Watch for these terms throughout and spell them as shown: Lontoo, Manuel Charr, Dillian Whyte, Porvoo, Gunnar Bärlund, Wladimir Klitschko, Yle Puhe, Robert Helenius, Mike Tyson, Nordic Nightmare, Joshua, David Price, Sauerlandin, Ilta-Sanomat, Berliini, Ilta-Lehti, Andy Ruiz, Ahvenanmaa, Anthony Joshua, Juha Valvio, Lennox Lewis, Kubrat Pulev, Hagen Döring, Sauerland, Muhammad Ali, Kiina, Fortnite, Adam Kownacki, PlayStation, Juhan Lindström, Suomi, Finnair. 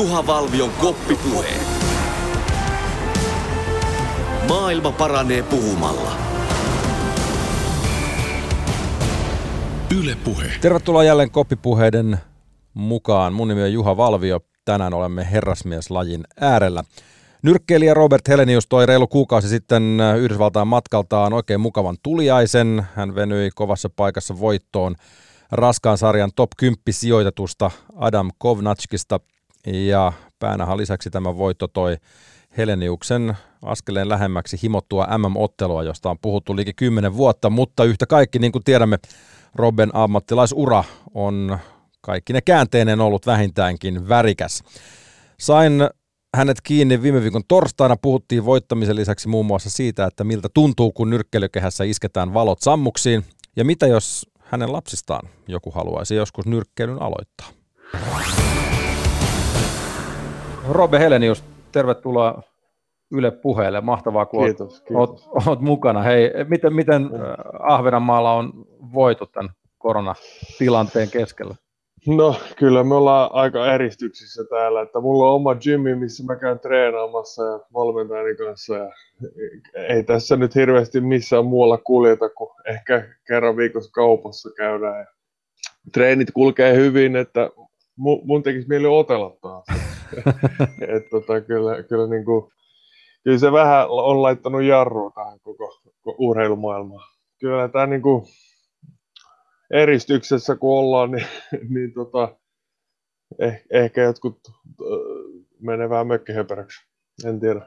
Juha Valvion koppipuheen. Maailma paranee puhumalla. Yle Puhe. Tervetuloa jälleen koppipuheiden mukaan. Mun nimi on Juha Valvio. Tänään olemme herrasmieslajin äärellä. Nyrkkeilijä Robert Helenius toi reilu kuukausi sitten Yhdysvaltain matkaltaan oikein mukavan tuliaisen. Hän venyi kovassa paikassa voittoon raskaan sarjan top 10 sijoitetusta Adam Kownackiista. Ja päänahan lisäksi tämä voitto toi Heleniuksen askeleen lähemmäksi himottua MM-ottelua, josta on puhuttu liki 10 vuotta. Mutta yhtä kaikki, niin kuin tiedämme, Robben ammattilaisura on kaikkine käänteinen ollut vähintäänkin värikäs. Sain hänet kiinni viime viikon torstaina. Puhuttiin voittamisen lisäksi muun muassa siitä, että miltä tuntuu, kun nyrkkeilykehässä isketään valot sammuksiin. Ja mitä jos hänen lapsistaan joku haluaisi joskus nyrkkeilyn aloittaa? Robert Helenius, tervetuloa Yle Puheelle. Mahtavaa, kun kiitos. Olet mukana. Hei, miten Ahvenanmaalla on voitu tämän koronatilanteen keskellä? No kyllä me ollaan aika eristyksissä täällä, että mulla on oma gymi, missä mä käyn treenaamassa ja valmentajani kanssa ja ei tässä nyt hirveästi missään muualla kuljeta, kun ehkä kerran viikossa kaupassa käydään ja treenit kulkee hyvin, että mun tekisi mieli otella taas. Että kyllä se vähän on laittanut jarrua tähän koko urheilumaailmaan. Kyllä tämä niinku eristyksessä kun ollaan, niin ehkä jotkut menee vähän mökkihöperäksi, en tiedä.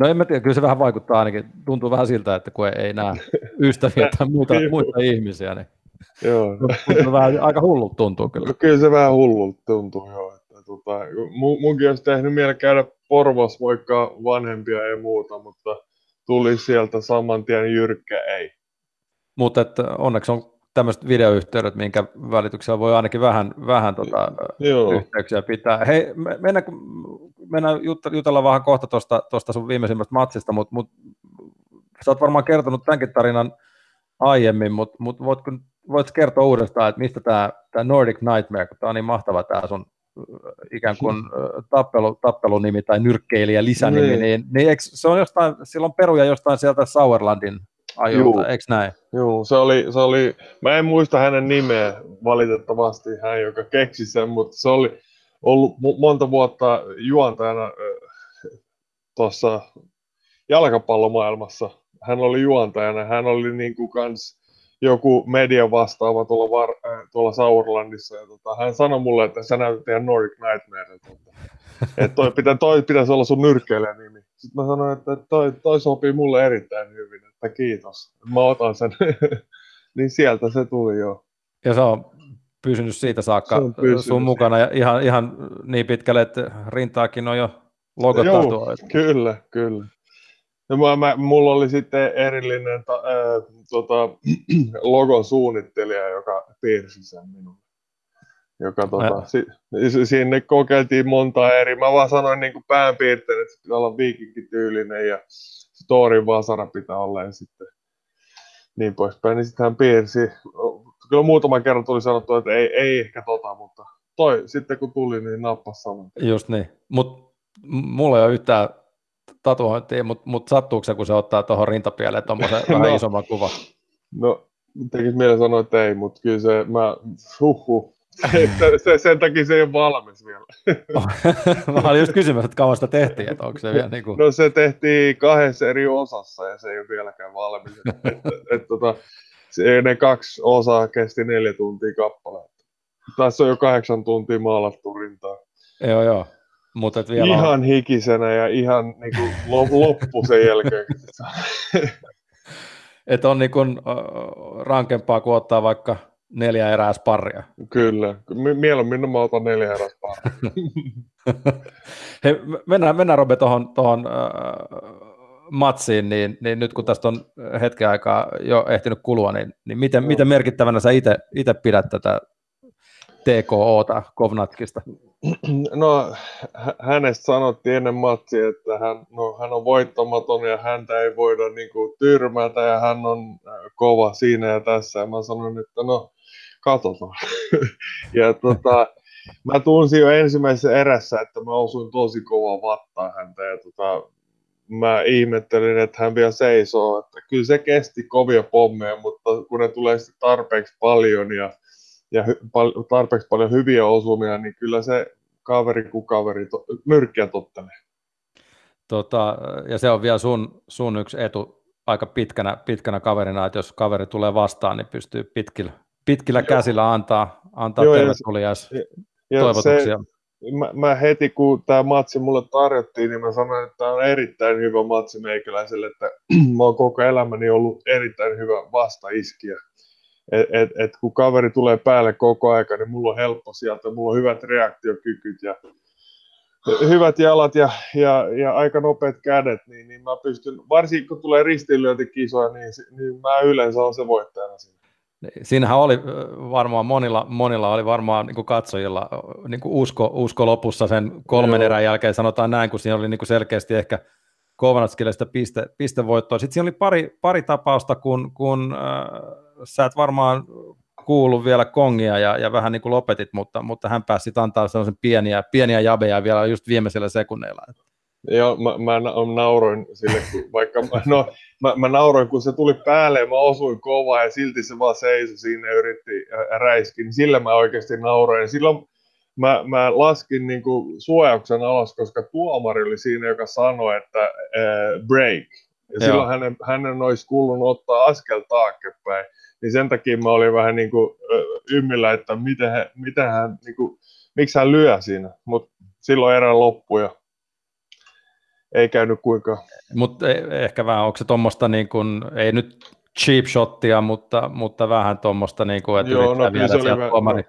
No en mä tiedä, kyllä se vähän vaikuttaa ainakin. Tuntuu vähän siltä, että kun ei näe ystäviä tai muita ihmisiä, niin joo. Vähän, aika hullut tuntuu kyllä. No, kyllä se vähän hullut tuntuu, joo. Että, munkin olisi tehnyt mieleen käydä Porvossa, moikkaa vanhempia ja muuta, mutta tuli sieltä saman tien jyrkkä ei. Mutta onneksi on tämmöiset videoyhteydet, minkä välityksellä voi ainakin vähän yhteyksiä pitää. Hei, mennään jutella vähän kohta tuosta sun viimeisimmästä matsista, mutta sä oot varmaan kertonut tämänkin tarinan aiemmin, mutta voit kertoa uudestaan, että mistä tämä Nordic Nightmare, kun tämä on niin mahtava tämä sun ikään kuin tappelunimi tai nyrkkeilijä lisänimi, niin eikö, se on jostain, silloin peruja jostain sieltä Sauerlandin ajoilta, eikö näin? Joo, se oli, mä en muista hänen nimeä valitettavasti, hän joka keksi sen, mutta se oli ollut monta vuotta juontajana tuossa jalkapallomaailmassa. Hän oli juontajana, hän oli niinku kans joku median vastaava tuolla Sauerlandissa ja hän sanoi mulle, että sä näytät ihan Nordic Nightmare, että toi pitäisi olla sun nyrkkeilijä nimi. Sitten mä sanoin, että toi sopii mulle erittäin hyvin, että kiitos, mä otan sen, niin sieltä se tuli jo. Ja se on pysynyt siitä saakka sun mukana ja ihan niin pitkälle, että rintaakin on jo logotattu. Joo, kyllä. Ja mulla oli sitten erillinen logon suunnittelija, joka piirsi sen minulle. Sinne kokeiltiin montaa eri. Mä vaan sanoin niin kuin pääpiirtein, että se pitää olla viikinkityylinen ja storin vasara pitää olla ja sitten niin poispäin. Niin sitten hän piirsi. Kyllä muutama kerran tuli sanottu, että ei ehkä mutta sitten kun tuli, niin nappasi saman. Just niin. Mutta mulla ei ole yhtään tatuointia, mutta sattuuko se, kun se ottaa tuohon rintapieleen tuommoisen vähän isomman kuvan? No, tekisi mieleen sanoa, että ei, mutta kyllä se sen takia se ei ole valmis vielä. Mä olin just kysymässä, että kauan sitä tehtiin, että onko se vielä niin kuin... No se tehtiin 2 eri osassa ja se ei ole vieläkään valmis. Ne 2 osaa kesti 4 tuntia kappaleet. Tässä on jo 8 tuntia maalattu rintaa. Joo. Mut vielä ihan hikisenä ja ihan niin kuin loppu sen jälkeen. Että on niin kuin rankempaa kuin ottaa vaikka 4 erää sparria. Kyllä. Mieluummin mä otan 4 erää sparria. Hei, mennään Robe tuohon matsiin, niin nyt kun tästä on hetken aikaa jo ehtinyt kulua, niin miten merkittävänä sä itse pidät tätä TKO:ta Kownackiista? No, hänestä sanottiin ennen matsia, että hän on voittamaton ja häntä ei voida niin kuin tyrmätä ja hän on kova siinä ja tässä. Ja mä sanoin, että no, katsotaan. ja Mä tunsin jo ensimmäisessä erässä, että mä osuin tosi kovaa vattaa häntä ja mä ihmettelin, että hän vielä seisoo. Että kyllä se kesti kovia pommeja, mutta kun ne tulee sitten tarpeeksi paljon ja tarpeeksi paljon hyviä osumia, niin kyllä se kaveri kuin kaveri myrkkiä tottelee. Ja se on vielä sun yksi etu aika pitkänä kaverina, että jos kaveri tulee vastaan, niin pystyy pitkillä käsillä antaa tervetulias toivotuksia. Mä heti, kun tämä matsi mulle tarjottiin, niin mä sanoin, että tämä on erittäin hyvä matsi meikäläiselle, että mä oon koko elämäni ollut erittäin hyvä vastaiskijä. Et kun kaveri tulee päälle koko aika, niin mulla on helppo sieltä, mulla on hyvät reaktiokykyt ja hyvät jalat ja aika nopeat kädet, niin mä pystyn, varsinkin kun tulee ristiinlyöntikisoja, niin mä yleensä olen se voittajana siinä. Siinähän oli varmaan monilla oli varmaan niin kuin katsojilla niin kuin usko lopussa sen kolmen erän jälkeen, sanotaan näin, kun siinä oli niin kuin selkeästi ehkä Kownackiille sitä pistevoittoa. Sitten siinä oli pari tapausta, kun sä et varmaan kuullut vielä kongia ja vähän niin kuin lopetit, mutta hän pääsi antaa sellaisen pieniä jabeja vielä just viimeisellä sekunneilla. Joo, mä nauroin sille, mä nauroin, kun se tuli päälle ja mä osuin kovaa ja silti se vaan seisoi siinä ja yritti räiskiä, niin sillä mä oikeasti nauroin. Silloin mä laskin niin kuin suojauksen alas, koska tuomari oli siinä, joka sanoi, että break. Ja silloin hänen olisi kuulunut ottaa askel taaksepäin. Niin sen takia mä olin vähän niin kuin ymmillä, että miksi hän lyö siinä. Mutta silloin erään loppu ja ei käynyt kuinkaan. Mutta ehkä vähän, onko se tuommoista, niin kuin, ei nyt cheap shottia, mutta vähän tuommoista, niin kuin, että joo, yrittää viedä sieltä tuomari.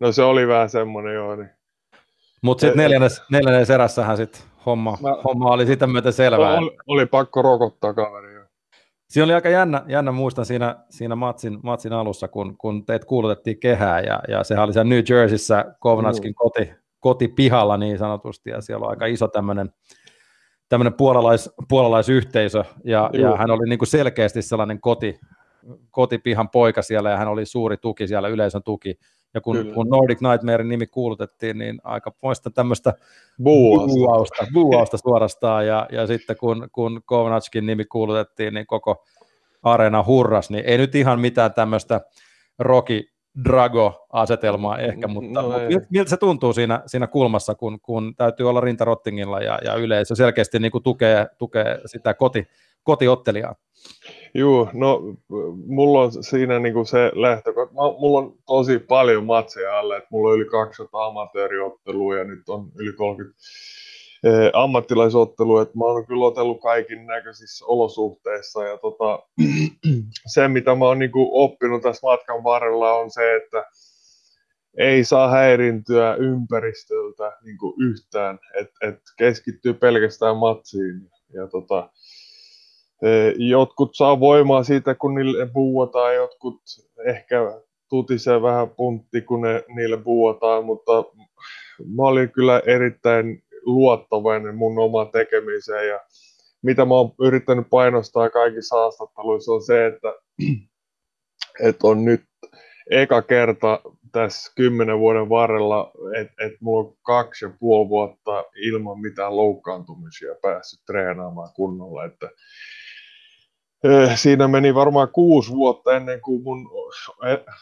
No se oli vähän semmoinen, joo. Niin. Mutta sitten neljännes erässähän sitten homma oli sitä myötä selvää. Oli pakko rokottaa kaveria. Siinä oli aika jännä muistan siinä matsin alussa, kun teet kuulutettiin kehää, ja sehän oli siellä New Jerseyssä Kownackin kotipihalla niin sanotusti, ja siellä on aika iso tämmöinen puolalaisyhteisö, ja hän oli niin kuin selkeästi sellainen kotipihan poika siellä, ja hän oli suuri tuki siellä, yleisön tuki. Ja kun Nordic Nightmaren nimi kuulutettiin, niin aika poista tämmöistä buuausta suorastaan. Ja sitten kun Kownackin nimi kuulutettiin, niin koko areena hurras. Niin ei nyt ihan mitään tämmöistä Rocky Drago-asetelmaa ehkä, mutta miltä se tuntuu siinä kulmassa, kun täytyy olla rintarottingilla ja yleisö selkeästi niin kuin tukee sitä kotiottelijaa? Joo, no mulla on siinä niinku se lähtökohta, mulla on tosi paljon matseja alle, että mulla on yli 200 amatööriottelua ja nyt on yli 30 ammattilaisottelua, että mä oon kyllä otellut kaikin näköisissä olosuhteissa ja se mitä mä oon niinku oppinut tässä matkan varrella on se, että ei saa häirintyä ympäristöltä niinku yhtään, että keskittyy pelkästään matsiin ja jotkut saa voimaa siitä, kun niille buuataan, jotkut ehkä tutisee vähän puntti, kun niille buuataan, mutta mä olin kyllä erittäin luottavainen mun omaan tekemiseen ja mitä mä oon yrittänyt painostaa kaikissa haastatteluissa on se, että on nyt eka kerta tässä 10 vuoden varrella, että mulla on 2,5 vuotta ilman mitään loukkaantumisia päässyt treenaamaan kunnolla, että siinä meni varmaan 6 vuotta ennen kuin mun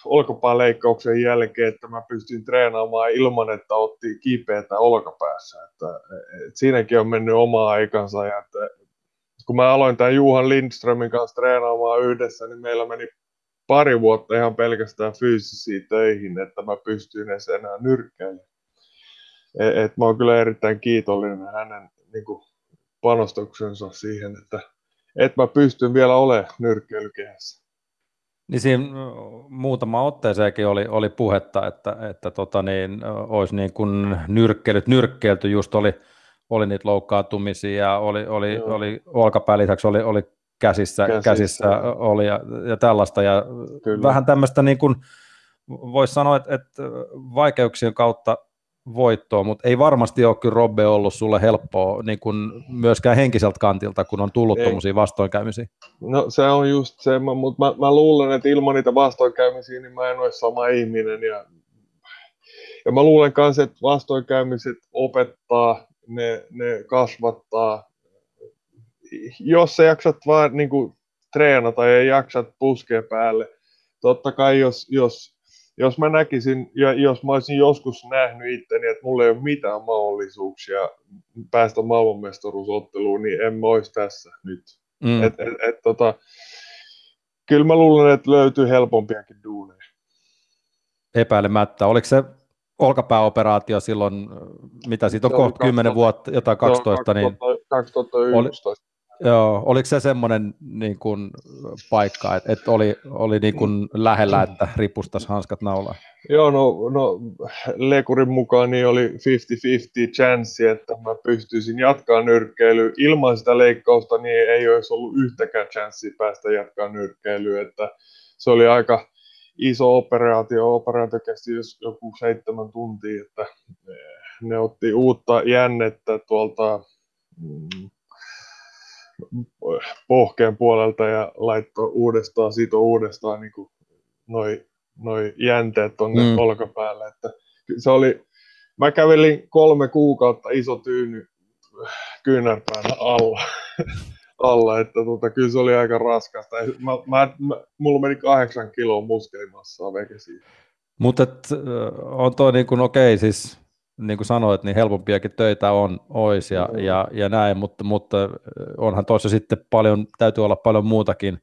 olkapäänleikkauksen jälkeen, että mä pystyin treenaamaan ilman, että otti kipeätä olkapäässä. Että siinäkin on mennyt omaa aikansa. Ja että, kun mä aloin tämän Juhan Lindströmin kanssa treenaamaan yhdessä, niin meillä meni 2 vuotta ihan pelkästään fyysisiin töihin, että mä pystyin edes enää nyrkkäilemään. Että mä oon kyllä erittäin kiitollinen hänen niin kuin panostuksensa siihen, että mä pystyn vielä olemaan nyrkkeilykehässä. Niin siinä muutama otteeseenkin oli puhetta, että olisi niin kuin nyrkkeilty, just oli niitä loukkaantumisia ja oli olkapää lisäksi oli käsissä oli ja tällaista. Ja kyllä. Vähän tämmöistä niin kuin voisi sanoa, että vaikeuksien kautta voittoa, mutta ei varmasti ole kyllä Robbe ollut sulle helppoa niin kuin myöskään henkiseltä kantilta, kun on tullut tuommoisia vastoinkäymisiä. No se on just se, mutta mä luulen, että ilman niitä vastoinkäymisiä niin mä en ole sama ihminen ja Ja mä luulen myös, että vastoinkäymiset opettaa, ne kasvattaa. Jos sä jaksat vaan niin kuin treenata ja jaksat puskea päälle. Totta kai jos mä näkisin ja jos mä olisin joskus nähnyt itteni, että mulla ei ole mitään mahdollisuuksia päästä maailmanmestaruusotteluun, niin en mä olisi tässä nyt. Mm. Kyllä mä luulen, että löytyy helpompiakin duuneja. Epäilemättä. Oliko se olkapääoperaatio silloin, mitä siitä on kohta 10 vuotta, jotain 12? 2011. Joo, oliko se semmoinen niin kuin paikka, että oli niin kuin lähellä, että ripustaisi hanskat naulaa? Joo, no lekurin mukaan niin oli 50-50 chanssi, että mä pystyisin jatkaa nyrkkeilyä. Ilman sitä leikkausta niin ei olisi ollut yhtäkään chanssiä päästä jatkaa nyrkkeilyä, että se oli aika iso operaatio. Operaatio kesti joku 7 tuntia, että ne otti uutta jännettä tuolta pohkeen puolelta ja laittoi uudestaan, sitoi uudestaan niin kuin noi jänteet tonne olkapäälle. Että se oli, mä kävelin 3 kuukautta iso tyyny kyynärpäänä alla että kyllä se oli aika raskasta. Mulla meni 8 kiloa muskelimassaa vekesiin. Mutta on toi niin kuin okei, siis niin kuin sanoit, niin helpompiakin töitä olisi ja näin, mutta onhan tuossa sitten paljon, täytyy olla paljon muutakin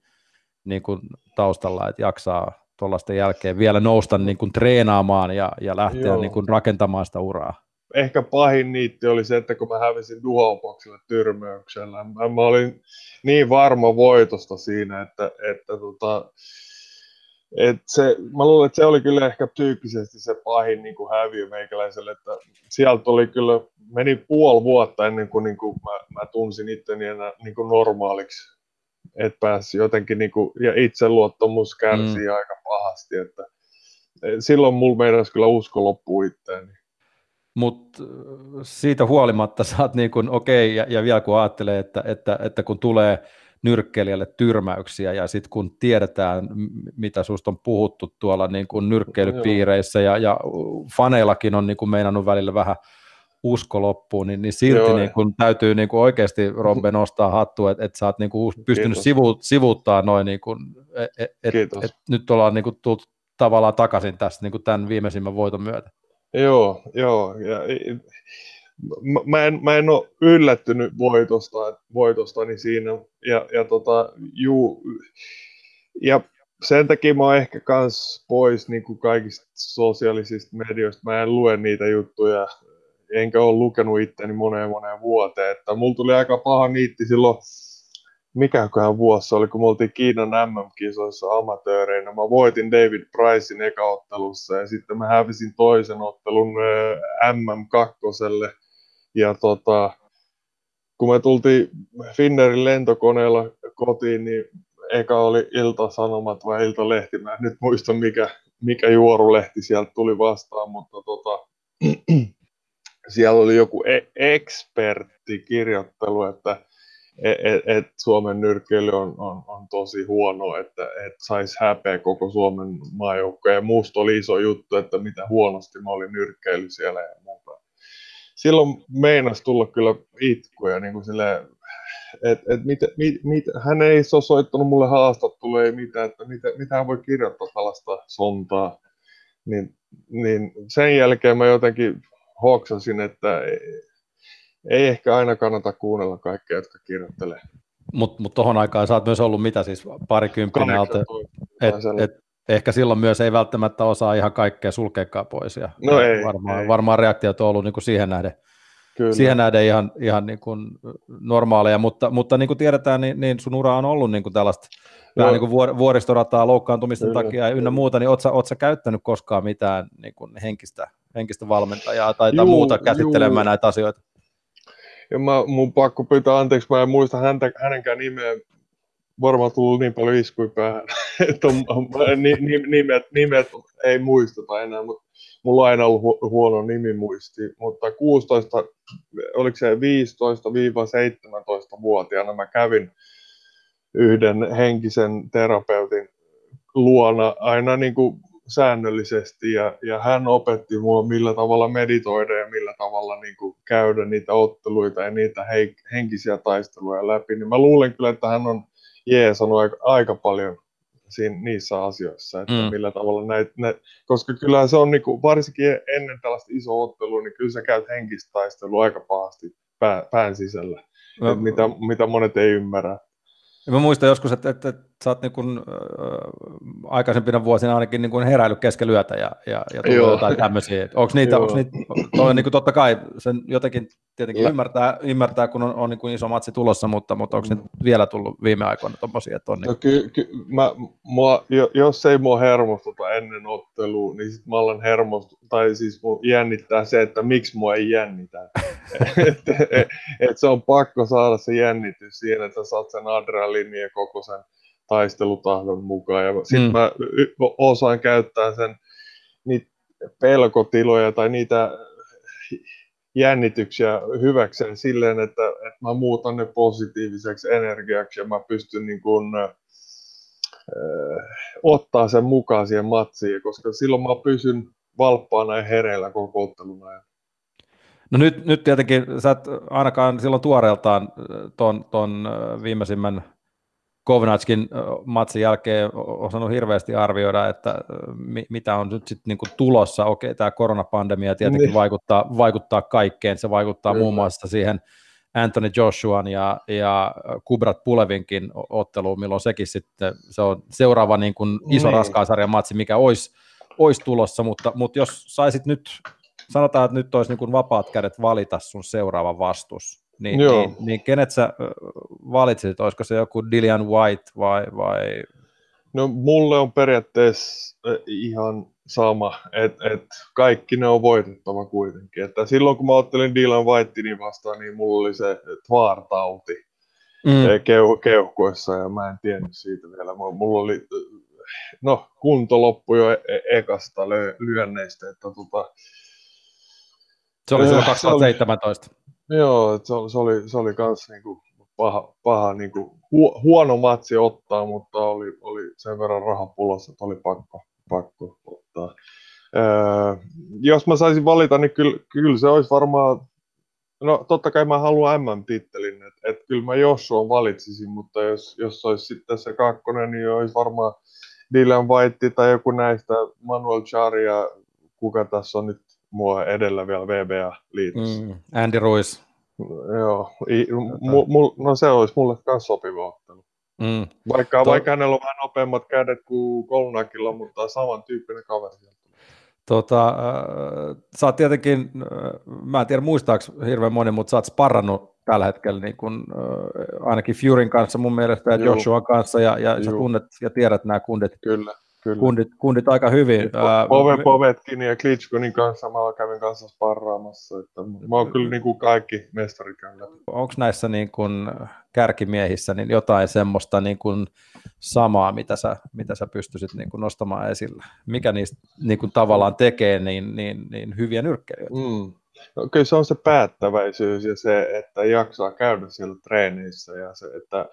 niin kuin taustalla, että jaksaa tuollaisten jälkeen vielä nousta niin kuin treenaamaan ja lähteä niin kuin rakentamaan sitä uraa. Ehkä pahin niitti oli se, että kun mä hävisin Duhobokselle tyrmäyksellä, mä olin niin varma voitosta siinä, mä luulen, että se oli kyllä ehkä psyykkisesti se pahin niin kuin häviö meikäläiselle, että sieltä oli kyllä, meni 5,5 vuotta ennen kuin, mä tunsin itteni enää niin kuin normaaliksi, että pääsi jotenkin, niin kuin, ja itseluottamus kärsii aika pahasti, että silloin mulla meinasi kyllä usko loppuu itseäni. Mutta siitä huolimatta sä oot niin kuin okei, ja vielä kun ajattelee, että kun tulee nyrkkeilijälle tyrmäyksiä ja sitten kun tiedetään, mitä susta on puhuttu tuolla niin kuin nyrkkeilypiireissä ja faneillakin on niin kuin meinannut välillä vähän usko loppuun, niin silti niin kuin täytyy niin kuin oikeasti, Robbe, nostaa hattua, että sä oot niin kuin pystynyt sivuuttamaan noin, niin kuin, nyt ollaan niin kuin tullut tavallaan takaisin tässä niin kuin tämän viimeisimmän voiton myötä. Joo. Ja Mä en ole yllättynyt voitostani siinä, ja sen takia mä oon ehkä kans pois niin kuin kaikista sosiaalisista medioista, mä en lue niitä juttuja, enkä ole lukenut itteni moneen vuoteen, että mulla tuli aika paha niitti silloin, mikäköhän vuosi oli, kun me oltiin Kiinan MM-kisoissa amatööreinä. Mä voitin David Pricein ekaottelussa ja sitten mä hävisin toisen ottelun MM2:lle. Ja kun me tultiin Finnairin lentokoneella kotiin, niin eka oli Ilta-Sanomat vai Ilta-Lehti. Mä en nyt muista, mikä juorulehti sieltä tuli vastaan, mutta siellä oli joku ekspertti kirjoittelu, että Suomen nyrkkeily on tosi huono, että saisi häpeä koko Suomen maajoukkoja. Ja musta oli iso juttu, että mitä huonosti mä olin nyrkkeily siellä ja muuta. Silloin meinasi tulla kyllä itkuja, niin kuin silleen, että hän ei ole soittanut mulle haastattelua, ei mitään, että mitä hän voi kirjoittaa tällaista sontaa. Niin sen jälkeen mä jotenkin hoksasin, että ei ehkä aina kannata kuunnella kaikkea, jotka kirjoittelee. Mutta tuohon aikaan sä oot myös ollut mitä siis parikymppinen alta. Ehkä silloin myös ei välttämättä osaa ihan kaikkea sulkeekaan pois. Ja no ei, varmaan reaktiot on ollut niin kuin siihen nähden. Kyllä. Siihen nähden ihan niin kuin normaaleja, mutta niin kuin tiedetään, niin sun ura on ollut niin kuin tällaista vähän niin kuin vuoristorataa loukkaantumisten takia ja ynnä muuta, niin oot sä käyttänyt koskaan mitään niin kuin henkistä valmentajaa tai muuta käsittelemään näitä asioita? Ja mun pakko pyytää anteeksi, mä en muista hänenkään nimeä, varmaan tullut niin paljon iskuja päähän, että nimet ei muisteta enää, mutta mulla on aina ollut huono nimimuisti, mutta 16, oliko se 15-17-vuotiaana mä kävin yhden henkisen terapeutin luona aina niin kuin säännöllisesti ja hän opetti mua, millä tavalla meditoida ja millä tavalla niin kuin käydä niitä otteluita ja niitä henkisiä taisteluja läpi. Niin mä luulen kyllä, että hän on jeesannut aika paljon niissä asioissa, että millä tavalla näitä, koska kyllähän se on niin kuin, varsinkin ennen tällaista isoa ottelua, niin kyllä sä käyt henkistä taistelua aika pahasti pään sisällä, mitä monet ei ymmärrä. Ja mä muistan joskus, että sä oot niin kuin, aikaisempina vuosina ainakin niin kuin heräillyt kesken yötä ja tullut jotain tämmöisiä. Onko niitä toi, niin kuin, totta kai sen jotenkin tietenkin ymmärtää, kun on niin kuin iso matsi tulossa, mutta onko niitä vielä tullut viime aikoina tommosia? Että on, niin... jos ei mua hermostuta ennen ottelua, niin sit mä alan mun jännittää se, että miksi mua ei jännitä. et se on pakko saada se jännitys siihen, että sä saat sen adrenaliinin ja koko sen taistelutahdon mukaan. Ja sitten mä osaan käyttää niitä pelkotiloja tai niitä jännityksiä hyväkseen silleen, että mä muutan ne positiiviseksi energiaksi ja mä pystyn niin kun, ottaa sen mukaan siihen matsiin, koska silloin mä pysyn valppaana ja hereillä koko ottelun ajan. No nyt tietenkin sä et ainakaan silloin tuoreeltaan ton viimeisimmän Kownackin matsin jälkeen osannut hirveästi arvioida, että mitä on nyt sitten niinku tulossa. Okei, tämä koronapandemia tietenkin vaikuttaa kaikkeen. Se vaikuttaa muun muassa siihen Anthony Joshuan ja Kubrat Pulevinkin otteluun, milloin sekin sitten, se on seuraava niinku iso raskaasarjan matsi, mikä olisi tulossa, mutta jos saisit nyt, sanotaan, että nyt olisi niinku vapaat kädet valita sun seuraava vastus. Niin kenet sä valitsit? Olisiko se joku Dillian Whyte vai? No mulle on periaatteessa ihan sama, että kaikki ne on voitettava kuitenkin. Että silloin kun mä ottelin Dillian Whytein vastaan, niin mulla oli se tvaartauti keuhkoissa ja mä en tiennyt siitä vielä. Mulla oli, kunto loppui jo ekasta lyönneistä. Että se oli silloin 2017. Joo, se oli kans niinku paha niinku huono matsi ottaa, mutta oli sen verran rahapulossa, että oli pakko ottaa. Jos mä saisin valita, niin kyllä se olisi varmaan, totta kai mä haluan MM-tittelin, että kyllä mä Joshuan valitsisin, mutta jos olisi sitten se kakkonen, niin olisi varmaan Dillian Whyte tai joku näistä, Manuel Charr ja kuka tässä on nyt mua edellä vielä WBA-liitossa. Andy Ruiz. Joo, se olisi mulle myös sopiva ottelu. Vaikka hänellä on vähän nopeammat kädet kuin Kownakilla, mutta samantyyppinen kaveri. Sä oot tietenkin, mä en tiedä muistaaks hirveän moni, mutta sä oot sparrannut tällä hetkellä niin kun, ainakin Furyn kanssa mun mielestä ja Joshuan kanssa ja sä tunnet ja tiedät nämä kundit. Kyllä. Kundit aika hyvin. Povetkin ja Klitschkonin kanssa mä kävin kanssa sparraamassa. Että mä oon kyllä niin kuin kaikki mestarit käynyt läpi. Onko näissä niin kuin kärkimiehissä niin jotain semmoista niin kuin samaa, mitä sä pystyisit niin kuin nostamaan esille? Mikä niistä niin kuin tavallaan tekee niin hyviä nyrkkeilyjä? Kyllä se on se päättäväisyys ja se, että jaksaa käydä siellä treenissä ja se, että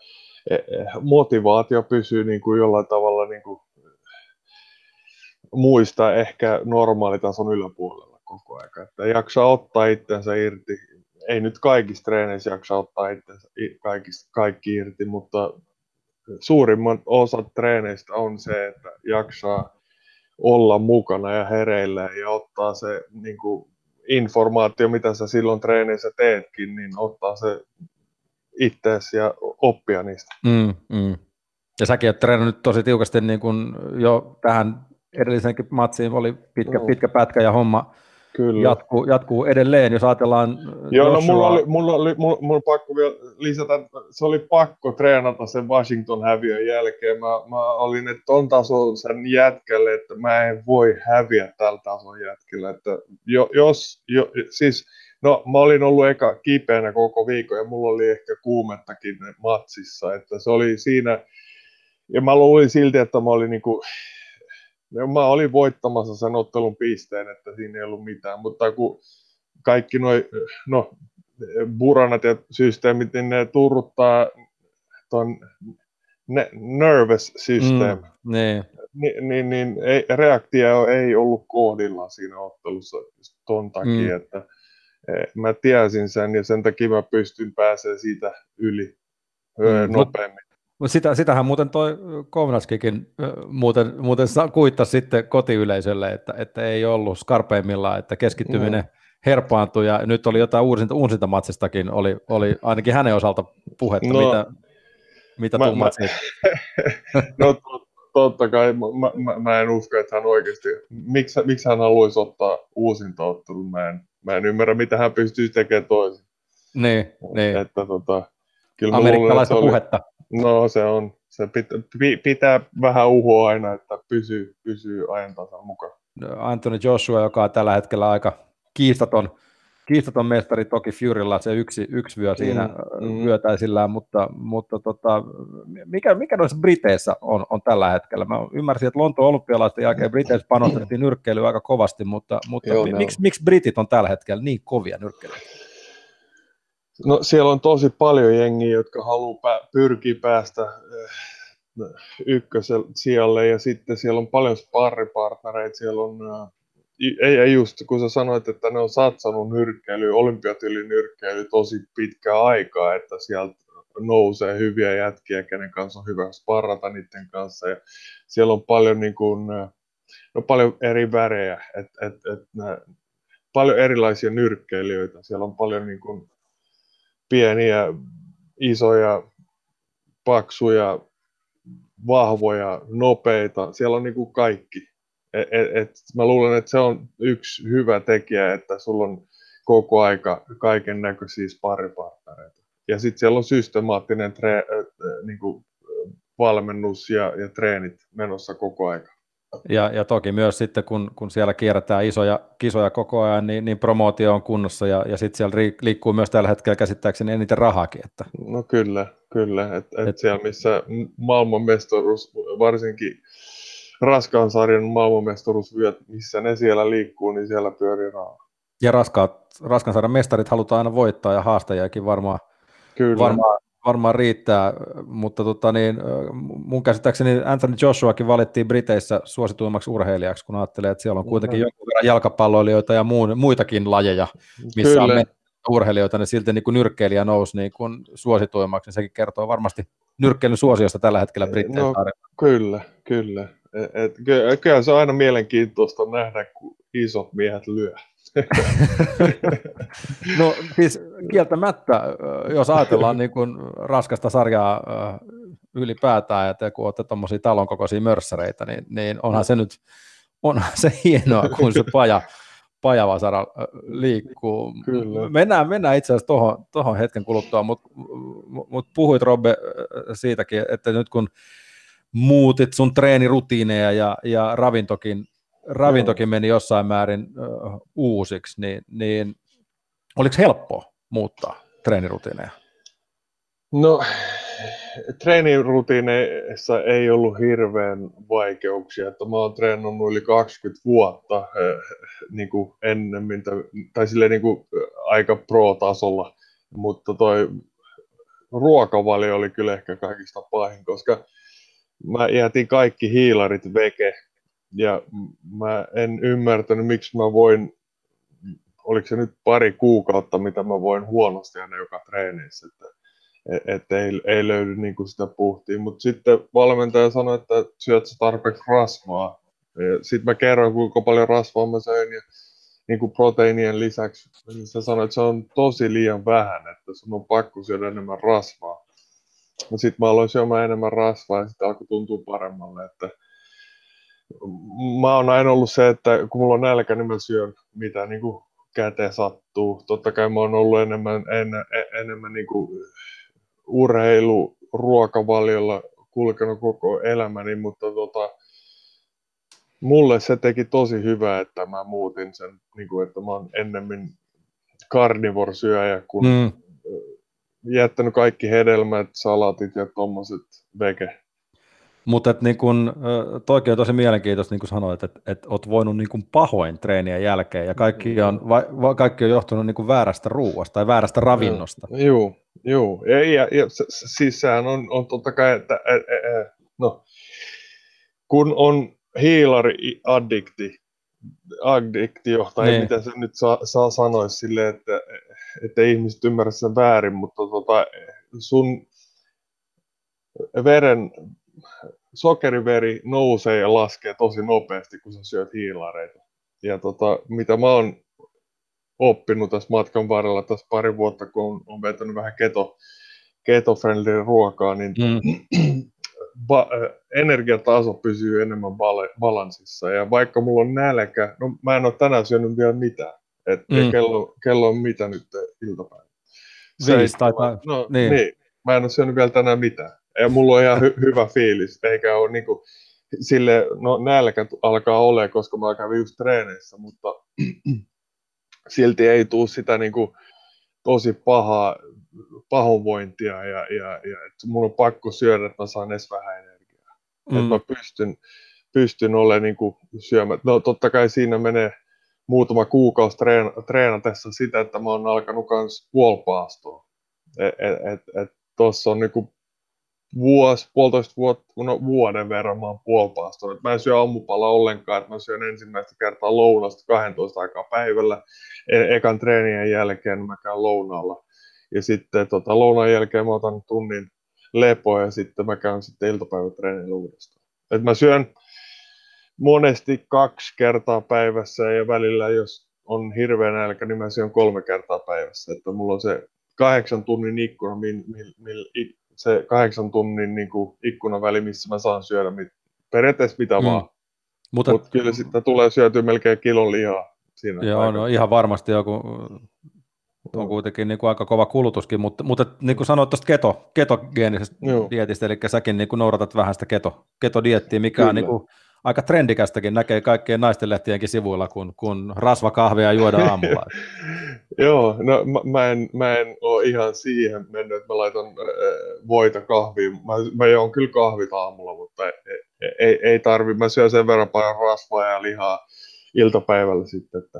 motivaatio pysyy niin kuin jollain tavalla niin kuin muista ehkä normaalitason yläpuolella koko ajan, että jaksaa ottaa itsensä irti. Ei nyt kaikissa treeneissä jaksaa ottaa itsensä kaikki irti, mutta suurimman osa treeneistä on se, että jaksaa olla mukana ja hereillä ja ottaa se niin kuin informaatio, mitä sä silloin treeneissä teetkin, niin ottaa se itseäsi ja oppia niistä. Ja säkin oot treenannut tosi tiukasti niin kuin jo tähän edellisenkin matsiin oli pitkä pätkä ja homma jatkuu edelleen, jos ajatellaan Joshua. No mulla oli pakko vielä lisätä, se oli pakko treenata sen Washington-häviön jälkeen. Mä olin, että ton tason sen jätkelle, että mä en voi häviä tällä tason jätkellä. Että mä olin ollut eka kipeänä koko viikon ja mulla oli ehkä kuumettakin matsissa, että se oli siinä. Ja mä luulin silti, että mä olin niinku... Mä olin voittamassa sen ottelun pisteen, että siinä ei ollut mitään, mutta kun kaikki buranat ja systeemit, niin ne turruttaa ton nervous system. niin ei, reaktio ei ollut kohdillaan siinä ottelussa ton takia, että mä tiesin sen ja sen takia mä pystyn pääsemään siitä yli nopeammin. Mut sitähän muuten toi Kownackikin muuten kuittasi sitten kotiyleisölle, että ei ollut skarpeimmillaan, että keskittyminen herpaantui ja nyt oli jotain uusintamatsistakin, oli ainakin hänen osalta puhetta, no, mitä tummat siitä? No totta kai, mä en usko, että hän oikeasti, miksi hän haluaisi ottaa uusintaottelun, mä en ymmärrä, mitä hän pystyy tekemään toisin. Niin. Että kyllä amerikkalaista luulen, puhetta. No se on, se pitää vähän uhoa aina, että pysyy ajan tasan mukaan. Anthony Joshua, joka on tällä hetkellä aika kiistaton mestari, toki Furylla se yksi vyö siinä vyötäisillään, mutta mikä noissa Briteissä on tällä hetkellä? Mä ymmärsin, että Lontoon olympialaisten jälkeen Briteissä panostettiin nyrkkeilyä aika kovasti, mutta joo, miksi Britit on tällä hetkellä niin kovia nyrkkeilyitä? No siellä on tosi paljon jengiä, jotka haluaa pyrkiä päästä ykköselle sijalle, ja sitten siellä on paljon sparripartnereita, siellä on... Ei just, kun sä sanoit, että ne on satsannut olympiatyylinyrkkeilyä tosi pitkää aikaa, että sieltä nousee hyviä jätkiä, kenen kanssa on hyvä sparrata niiden kanssa. Ja siellä on paljon, niin kuin, no, paljon eri värejä, paljon erilaisia nyrkkeilijöitä. Siellä on paljon niin kuin, pieniä, isoja, paksuja, vahvoja, nopeita. Siellä on niin kuin kaikki. Mä luulen, että se on yksi hyvä tekijä, että sulla on koko aika kaiken näköisiä sparripartnereita. Ja sitten siellä on systemaattinen niinku valmennus ja treenit menossa koko aika. Ja toki myös sitten, kun siellä kierretään isoja kisoja koko ajan, niin promootio on kunnossa ja sitten siellä liikkuu myös tällä hetkellä käsittääkseni eniten rahaakin. Että. No kyllä. Siellä missä maailmanmestaruus varsinkin... Raskaan sarjan maailmanmestaruusvyöt, missä ne siellä liikkuu, niin siellä pyörii rahaa. Ja raskaan sarjan mestarit halutaan aina voittaa ja haastajakin varmaan riittää, mutta mun käsittääkseni Anthony Joshuakin valittiin Briteissä suosituimmaksi urheilijaksi, kun ajattelee, että siellä on kuitenkin jonkun verran jalkapalloilijoita ja muitakin lajeja, missä kyllä. On urheilijoita, niin silti niin kuin nyrkkeilijä nousi niin kuin suosituimmaksi, niin sekin kertoo varmasti nyrkkeilyn suosiosta tällä hetkellä Briteissä. No, kyllä. Kyllä se on aina mielenkiintoista nähdä, kun isot miehet lyö. No siis kieltämättä, jos ajatellaan niin kuin raskasta sarjaa ylipäätään, ja kun olette tuommoisia talonkokoisia mörssäreitä, niin onhan se hienoa, kun se pajavasara liikkuu. Kyllä. Mennään itse asiassa tuohon hetken kuluttua, mutta puhuit Robbe siitäkin, että nyt kun muutit sun treenirutiineja ja ravintokin meni jossain määrin uusiksi, niin oliko helppoa muuttaa treenirutiineja? No treenirutiineissa ei ollut hirveän vaikeuksia, että mä oon treenannut yli 20 vuotta niin kuin ennemmin, tai silleen niin kuin aika pro-tasolla, mutta toi ruokavalio oli kyllä ehkä kaikista pahin, koska mä jätin kaikki hiilarit veke ja mä en ymmärtänyt, miksi mä voin, oliko se nyt pari kuukautta, mitä mä voin huonosti aina joka treenissä, että ei löydy niin kuin sitä puhtia. Mutta sitten valmentaja sanoi, että syöt sä tarpeeksi rasvaa. Sitten mä kerroin, kuinka paljon rasvaa mä söin ja niin kuin proteiinien lisäksi. Se sanoi, että se on tosi liian vähän, että sun on pakko syödä enemmän rasvaa. No sitten mä aloin syömään enemmän rasvaa ja sitten alkoi tuntua paremmalle, että mä oon aina ollut se, että kun mulla on nälkä, niin mä syön mitä niin kuin käteen sattuu. Totta kai mä oon ollut enemmän niin kuin urheiluruokavaliolla kulkenut koko elämäni, mutta mulle se teki tosi hyvää, että mä muutin sen, niin kuin, että mä oon ennemmin karnivorsyöjä kuin... jättänyt kaikki hedelmät, salatit ja tommoset veke. Mutta niin toikin on tosi mielenkiintoista, niin kuin sanoit, että olet voinut niin kun pahoin treenien jälkeen ja kaikki on johtunut niin kun väärästä ruuasta tai väärästä ravinnosta. Joo. Ja siis sehän on totta kai, että no, kun on hiilari-addiktio, tai ne. Mitä se nyt saa sanoa silleen, että ihmiset ymmärrä sen väärin, mutta sun veren, sokeriveri nousee ja laskee tosi nopeasti, kun sä syöt hiilareita. Ja mitä mä oon oppinut tässä matkan varrella tässä pari vuotta, kun on vetänyt vähän keto-friendly ruokaa, niin energiataso pysyy enemmän balansissa. Ja vaikka mulla on nälkä, no mä en ole tänään syönyt vielä mitään. Kello on mitä nyt iltapäivä? 5 tai no, niin. Mä en ole syönyt vielä tänään mitään. Ja mulla on ihan hyvä fiilis, eikä ole niinku sille, no nälkä alkaa olemaan, koska mä kävin just treeneissä, mutta silti ei tule sitä niinku tosi pahaa pahoinvointia ja mun on pakko syödä, että mä saan edes vähän energiaa. Että mä pystyn olemaan niinku syömään. No totta kai siinä menee muutama kuukausi treenatessa sitä, että mä oon alkanut kans puolipaastoa. Tuossa on niinku vuoden verran mä oon puolipaastoon. Mä en syö aamupalaa ollenkaan, että mä syön ensimmäistä kertaa lounasta 12 aikaa päivällä. Ekan treenien jälkeen mä käyn lounaalla. Ja sitten lounaan jälkeen mä otan tunnin lepoa ja sitten mä käyn sitten iltapäivätreenillä uudestaan. Et mä syön monesti 2 kertaa päivässä ja välillä jos on hirveän nälkä, niin mä syön 3 kertaa päivässä. Että mulla on se 8 tunnin ikkuna, se 8 tunnin niinku ikkunaväli, missä mä saan syödä periaatteessa mitä vaan. Mutta kyllä sitten tulee syötyä melkein kilon lihaa siinä. Joo, no ihan varmasti joku. On kuitenkin niin kuin aika kova kulutuskin, mutta niin kuin sanoit tuosta ketogeenisestä dietistä, eli säkin niin kuin noudatat vähän sitä ketodiettiä, mikä on niin kuin aika trendikästäkin, näkee kaikkien naistenlehtienkin sivuilla, kun rasvakahvia juodaan aamulla. Joo, no mä en ole ihan siihen mennyt, että mä laitan voita kahviin. Mä joon kyllä kahvit aamulla, mutta ei tarvi. Mä syön sen verran paljon rasvaa ja lihaa iltapäivällä sitten, että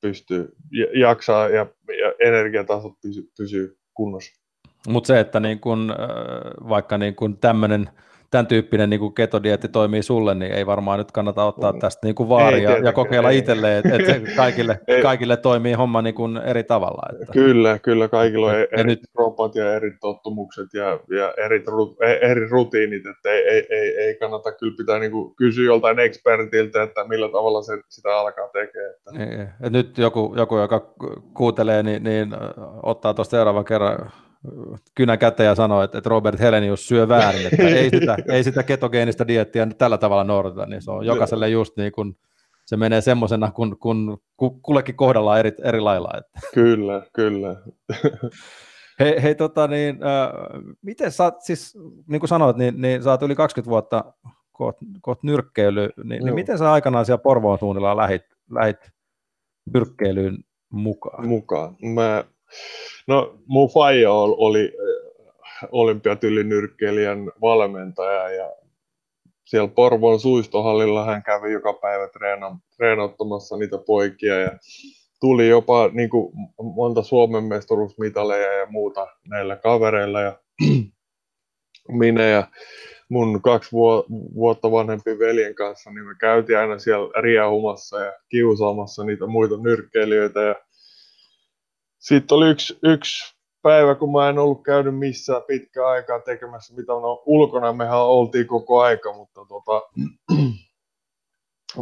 pystyy jaksaa ja energiatasot pysyy kunnossa. Mutta se, että niin kun, vaikka niin kun tämän tyyppinen niin kun ketodieetti toimii sulle, niin ei varmaan nyt kannata ottaa tästä niin kun vaaria ja kokeilla itselleen, että kaikille toimii homma niin kun eri tavalla. Että. Kyllä, kaikilla on eri kropat ja eri tottumukset ja eri rutiinit, että ei kannata kyllä pitää niin kuin kysyä joltain ekspertiltä, että millä tavalla se sitä alkaa tekemään. Että. Nyt joku, joka kuuntelee, niin ottaa tuosta seuraavan kerran kynän käteen ja sanoo, että Robert Helenius syö väärin, että ei sitä ketogeenistä diettiä tällä tavalla noudateta, niin se on jokaiselle just niin kuin se menee semmoisena, kun kullekin kohdallaan eri lailla. Että. Kyllä. Hei miten sä oot, siis niin kuin sanoit, niin sä oot yli 20 vuotta kohta nyrkkeily, niin miten sä aikanaan siellä Porvoon suunnillaan lähit nyrkkeilyyn mukaan? No, mun faija oli olympiatyylinyrkkeilijän valmentaja ja siellä Porvoon suistohallilla hän kävi joka päivä treenottamassa niitä poikia ja tuli jopa niin kuin monta Suomen mestaruusmitaleja ja muuta näillä kavereilla ja minä ja mun 2 vuotta vanhempi veljen kanssa niin me käytiin aina siellä riehumassa ja kiusaamassa niitä muita nyrkkeilijöitä ja sitten oli yksi päivä, kun mä en ollut käynyt missään pitkään aikaa tekemässä, mitä no, ulkona mehän oltiin koko aika, mutta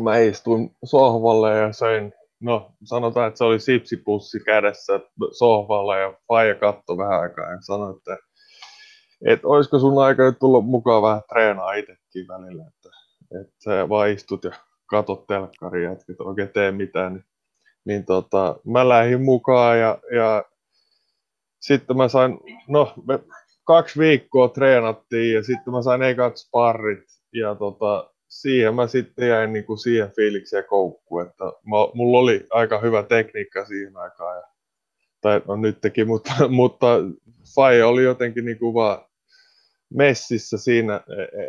mä istuin sohvalle ja söin, no sanotaan, että se oli sipsipussi kädessä sohvalla ja faija katsoi vähän aikaa ja sanoi, että olisiko sun aika nyt tulla mukaan vähän treenaa itsekin välillä, että sä vaan istut ja katot telkkaria, että oikein tee mitään, niin mä lähdin mukaan ja sitten mä sain, no me 2 viikkoa treenattiin ja sitten mä sain ekat sparrit ja siihen mä sitten jäin niinku siihen fiilikseen koukkuun, että mulla oli aika hyvä tekniikka siihen aikaan tai no nytkin, mutta faija oli jotenkin niinku vaan messissä siinä,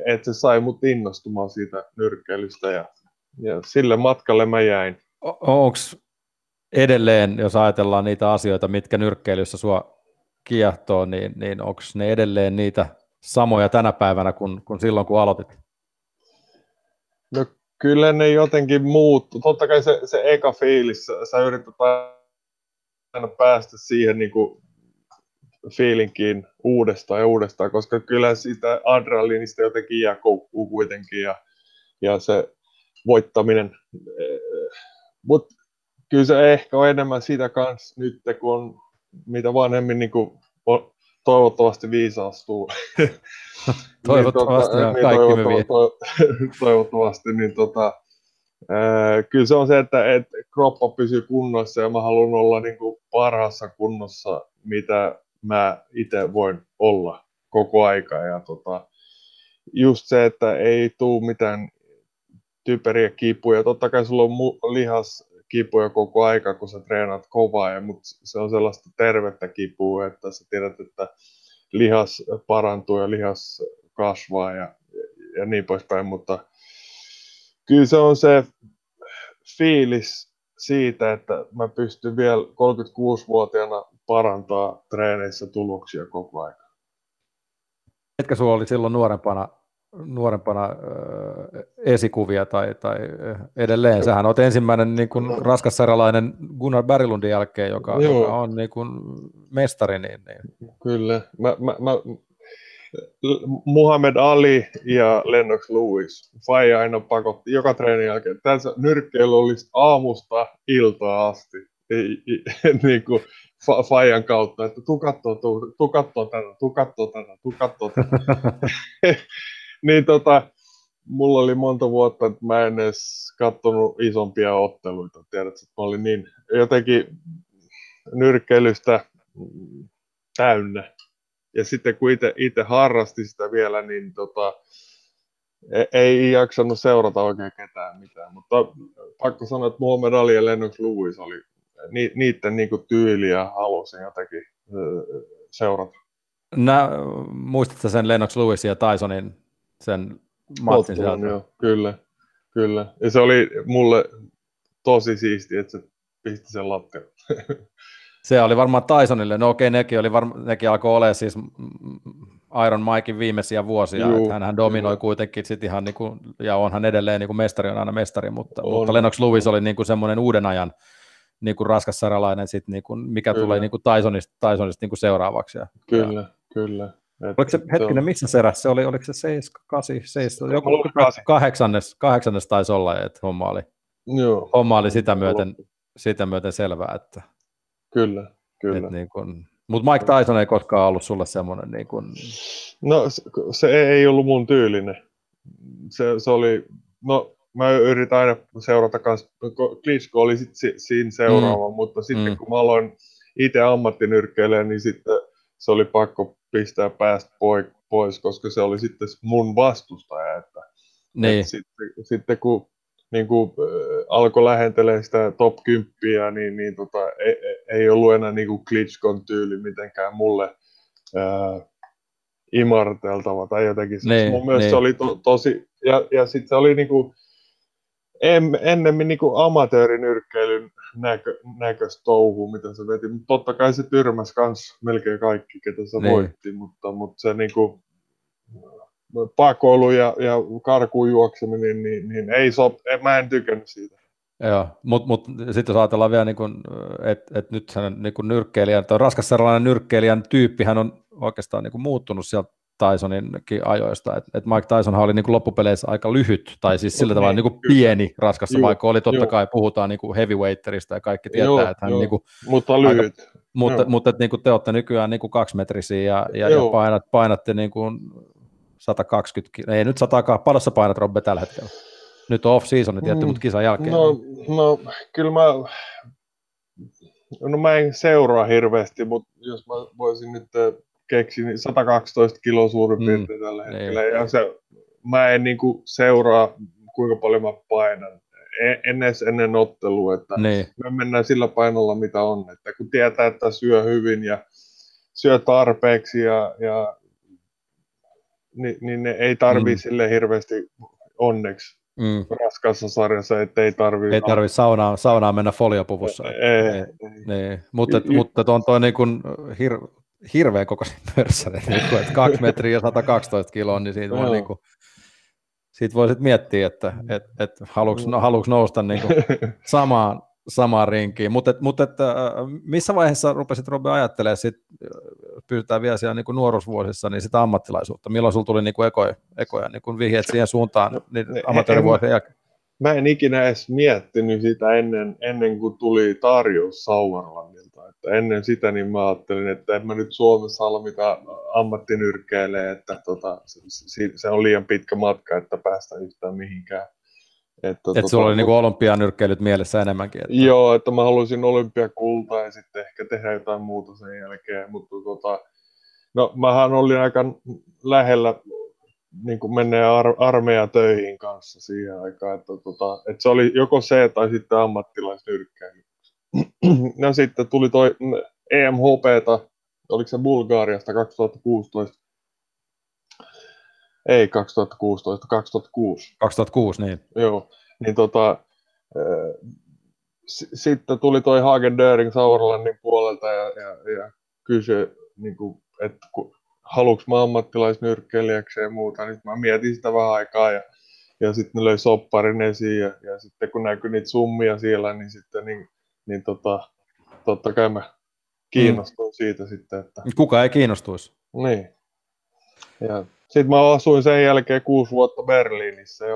että se sai mut innostumaan siitä nyrkkeilystä ja sille matkalle mä jäin. Onks edelleen, jos ajatellaan niitä asioita, mitkä nyrkkeilyssä sua kiehtoo, niin onko ne edelleen niitä samoja tänä päivänä kuin silloin, kun aloitit? No kyllä ne jotenkin muuttuu. Totta kai se eka fiilis, sä yrität aina päästä siihen niin kuin fiilinkiin uudestaan ja uudestaan, koska kyllä sitä adrenaliinista jotenkin jää koukkuu kuitenkin ja se voittaminen. Mutta kyllä se ehkä on enemmän sitä kanssa nyt, kun on, mitä vanhemmin niin kuin on, toivottavasti viisaastuu. Toivottavasti niin, toivottavasti niin kyllä se on se, että kroppa pysyy kunnossa ja mä haluan olla niin kuin parhaassa kunnossa, mitä mä itse voin olla koko aika. Ja just se, että ei tule mitään typeriä kipuja. Totta kai sulla on lihaskipuja koko aika, kun sä treenaat kovaa, mutta se on sellaista tervettä kipua, että sä tiedät, että lihas parantuu ja lihas kasvaa ja niin poispäin, mutta kyllä se on se fiilis siitä, että mä pystyn vielä 36-vuotiaana parantaa treeneissä tuloksia koko ajan. Etkä sulla oli silloin nuorempana esikuvia tai edelleen? Sähän olet ensimmäinen niin kuin raskassairaalainen Gunnar Bärlundin jälkeen, joka on niin kuin mestari. Niin. Kyllä. Mä Muhammad Ali ja Lennox Lewis. Faija aina pakotti joka treenin jälkeen. Tässä nyrkkeily olisi aamusta iltaa asti niin kuin Faijan kautta, että tuu kattoo tätä. Niin mulla oli monta vuotta, että mä en edes katsonut isompia otteluita, tiedätkö, että mä olin niin jotenkin nyrkkeilystä täynnä. Ja sitten kun itse harrastin sitä vielä, niin ei jaksanut seurata oikein ketään mitään. Mutta pakko sanoa, että Muhammad Ali ja Lennox Lewis oli niiden niinku tyyliä, halusin jotenkin seurata. Muistatko sen Lennox Lewis ja Tysonin sen matsin sieltä? Joo, kyllä. Ja se oli mulle tosi siisti, että se pisti sen lattian. Se oli varmaan Tysonille. No okei, nekin alkoi olemaan siis Iron Mikein viimeisiä vuosia. Hänhän dominoi kuitenkin sit ihan niinku, ja onhan edelleen niinku mestari, on aina mestari, mutta Lennox Lewis oli niinku semmoinen uuden ajan niinku raskassaralainen, sit niinku, mikä kyllä tulee niinku Tysonista niinku seuraavaksi. Kyllä. Oliko se hetkinen, missä serässä se oli? Oliko se 7, 8, 7, joku 8. taisi olla, että homma oli sitä myöten selvää, että... Kyllä. Niin kun, mutta Mike Tyson ei koskaan ollut sulle semmoinen... Niin kun... No se ei ollut mun tyylinen. Se oli... No mä yritin aina seurata kanssa. Klitschko oli sitten siinä seuraava, mutta sitten kun mä aloin itse ammattinyrkkeilemään, niin sitten se oli pakko pistää päästä pois, koska se oli sitten mun vastustaja. Että, niin. Sitten kun... Niin kuin alkoi lähentelemään sitä top 10, niin ei ollut enää niin kuin Klitschkon tyyli mitenkään mulle imarteltava tai jotenkin. Mun mielestä se oli tosi, ja sitten se oli niin kuin ennemmin niin kuin amatöörinyrkkeilyn näköistä touhua, mitä se veti. Mutta totta kai se tyrmäsi kans melkein kaikki, ketä se voitti, mutta se niin kuin... pakoilu ja karkuun juokseminen, niin ei mä en tykännyt siitä. Joo, mutta sitten jos ajatellaan vielä, niin että et nyt sen niin nyrkkeilijän, tai raskassarjalainen nyrkkeilijän tyyppihän on oikeastaan niin muuttunut sieltä Tysoninkin ajoista, että Mike Tysonhan oli niin loppupeleissä aika lyhyt, tai siis sillä tavalla niin pieni raskassa, vaikka oli totta kai, puhutaan niin heavyweighteristä ja kaikki tietää, että hän niin mutta lyhyt. Aika, mutta että, niin te olette nykyään niin 2-metrisiä ja painatte niin kuin 120, ei nyt 100, paljon sä painat, Robbe, tällä hetkellä? Nyt on off-season tietty, mutta kisan jälkeen. No kyllä mä en seuraa hirveästi, mutta jos mä voisin nyt keksiä, niin 112 kiloa suurin piirtein tällä hetkellä. Ei. Ja mä en niinku seuraa, kuinka paljon mä painan ennen ottelua. Että me mennään sillä painolla, mitä on. Että kun tietää, että syö hyvin ja syö tarpeeksi ja niin ne ei tarvii sille hirveästi onneksi raskassa sarjassa, että ei tarvii. Ei tarvii saunaan mennä foliopuvussa. Ei. Mutta on toi niin kuin hirveä kokoinen pörssä, että 2 metriä ja 112 kiloa, niin siitä voi niin kuin Sitten voisit miettiä, että haluatko nousta niin kuin samaan rinkiin. Mutta missä vaiheessa rupesit, Robe, ajattelemaan, pystytään vielä siellä niin kuin nuoruusvuosissa, niin sitä ammattilaisuutta? Milloin sulla tuli niin kuin ekoja niin kuin vihjeet siihen suuntaan niin amatöörivuosien jälkeen? Mä en ikinä edes miettinyt sitä ennen kuin tuli tarjous Sauerlandilta. Että ennen sitä niin mä ajattelin, että en mä nyt Suomessa ala mitään ammattinyrkkeilee, että se on liian pitkä matka, että päästä yhtään mihinkään. Että sulla oli niinku olympianyrkkeilyt mielessä enemmänkin? Että... Joo, että mä haluaisin olympiakultaa ja sitten ehkä tehdä jotain muuta sen jälkeen. Mutta mähän olin aika lähellä... Niin kuin menee armeijan töihin kanssa siihen aikaan, että se oli joko se tai sitten ammattilaisnyrkkäily. No sitten tuli toi EMHP:ta, oliko se Bulgariasta 2016? Ei 2016, 2006. 2006, niin. Joo, niin sitten tuli toi Hagen Döring Sauerlandin puolelta ja kysyi, niin kuin, että haluanko mä ammattilaisnyrkkeilijäksi ja muuta, niin mä mietin sitä vähän aikaa ja sitten ne löi sopparin esiin ja sitten kun näkyi niitä summia siellä, niin sitten totta kai mä kiinnostuin siitä sitten. Että... Kuka ei kiinnostuisi? Niin. Ja sitten mä asuin sen jälkeen 6 vuotta Berliinissä ja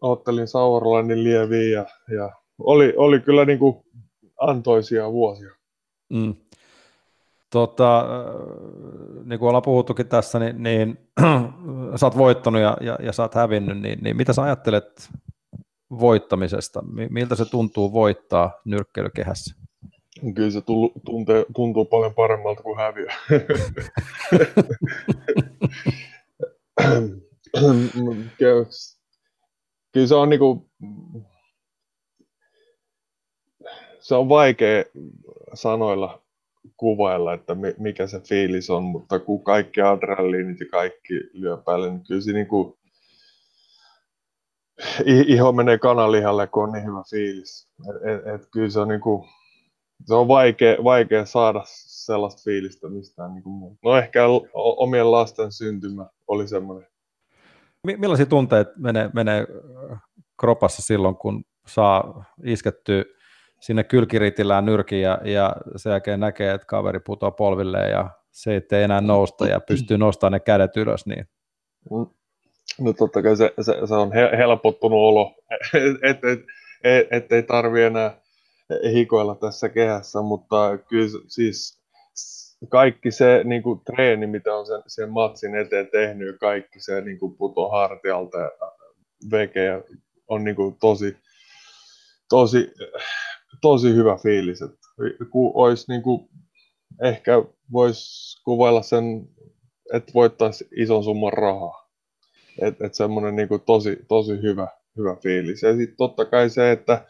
ottelin Sauerlandin lieviin ja oli kyllä niin kuin antoisia vuosia. Mm. Niin kuin ollaan puhuttukin tässä, niin sä oot voittanut ja sä oot hävinnyt, niin mitä sä ajattelet voittamisesta? Miltä se tuntuu voittaa nyrkkeilykehässä? Kyllä se tuntuu paljon paremmalta kuin häviö. Kyllä se on niinku... Se on vaikea sanoilla. Kuvailla, että mikä se fiilis on, mutta kun kaikki adrenaliinit ja kaikki lyö päälle, niin kyllä se niin kuin iho menee kananlihalle, kun on niin hyvä fiilis. Et kyllä se on, niin kuin, se on vaikea saada sellaista fiilistä mistään. Niin kuin, no ehkä omien lasten syntymä oli semmoinen. Millaisia tunteita menee kropassa silloin, kun saa iskettyä sinne kylkiritillään nyrkiin ja sen jälkeen näkee, että kaveri putoaa polvilleen ja se ettei enää nousta ja pystyy nostamaan ne kädet ylös? Niin. No totta kai se on helpottunut olo, ettei tarvitse enää hikoilla tässä kehässä, mutta kyllä siis kaikki se niin kuin treeni, mitä on sen matsin eteen tehnyt, kaikki se niin kuin puto hartialta ja vekeä on niin kuin tosi hyvä fiilis, että kun olisi niin kuin, ehkä voisi kuvailla sen, että voittaisi ison summan rahaa, että semmoinen niin kuin tosi hyvä fiilis. Ja sitten totta kai se, että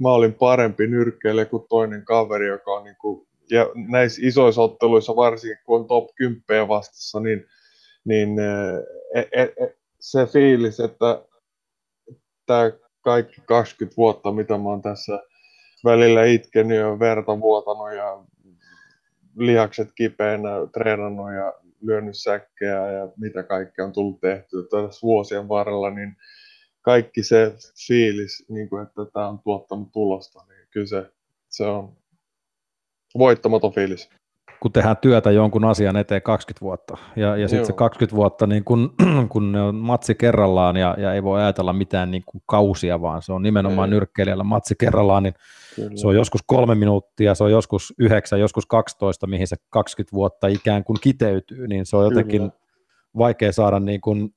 mä olin parempi nyrkkeilijä kuin toinen kaveri, joka on niin kuin, ja näissä isoissa otteluissa varsinkin kun on top 10 vastassa, niin se fiilis, että tämä kaikki 20 vuotta, mitä mä oon tässä välillä itkenyt ja verta vuotanut ja lihakset kipeänä, treenannut ja lyönyt säkkejä ja mitä kaikkea on tullut tehtyä tässä vuosien varrella, niin kaikki se fiilis, niin kuin että tämä on tuottanut tulosta, niin kyllä se on voittamaton fiilis. Kun tehdään työtä jonkun asian eteen 20 vuotta, ja sitten se 20 vuotta, niin kun ne on matsi kerrallaan, ja ei voi ajatella mitään niin kuin kausia, vaan se on nimenomaan nyrkkeilijällä matsi kerrallaan, niin kyllä. Se on joskus 3 minuuttia, se on joskus 9, joskus 12, mihin se 20 vuotta ikään kuin kiteytyy, niin se on jotenkin vaikea saada niin kuin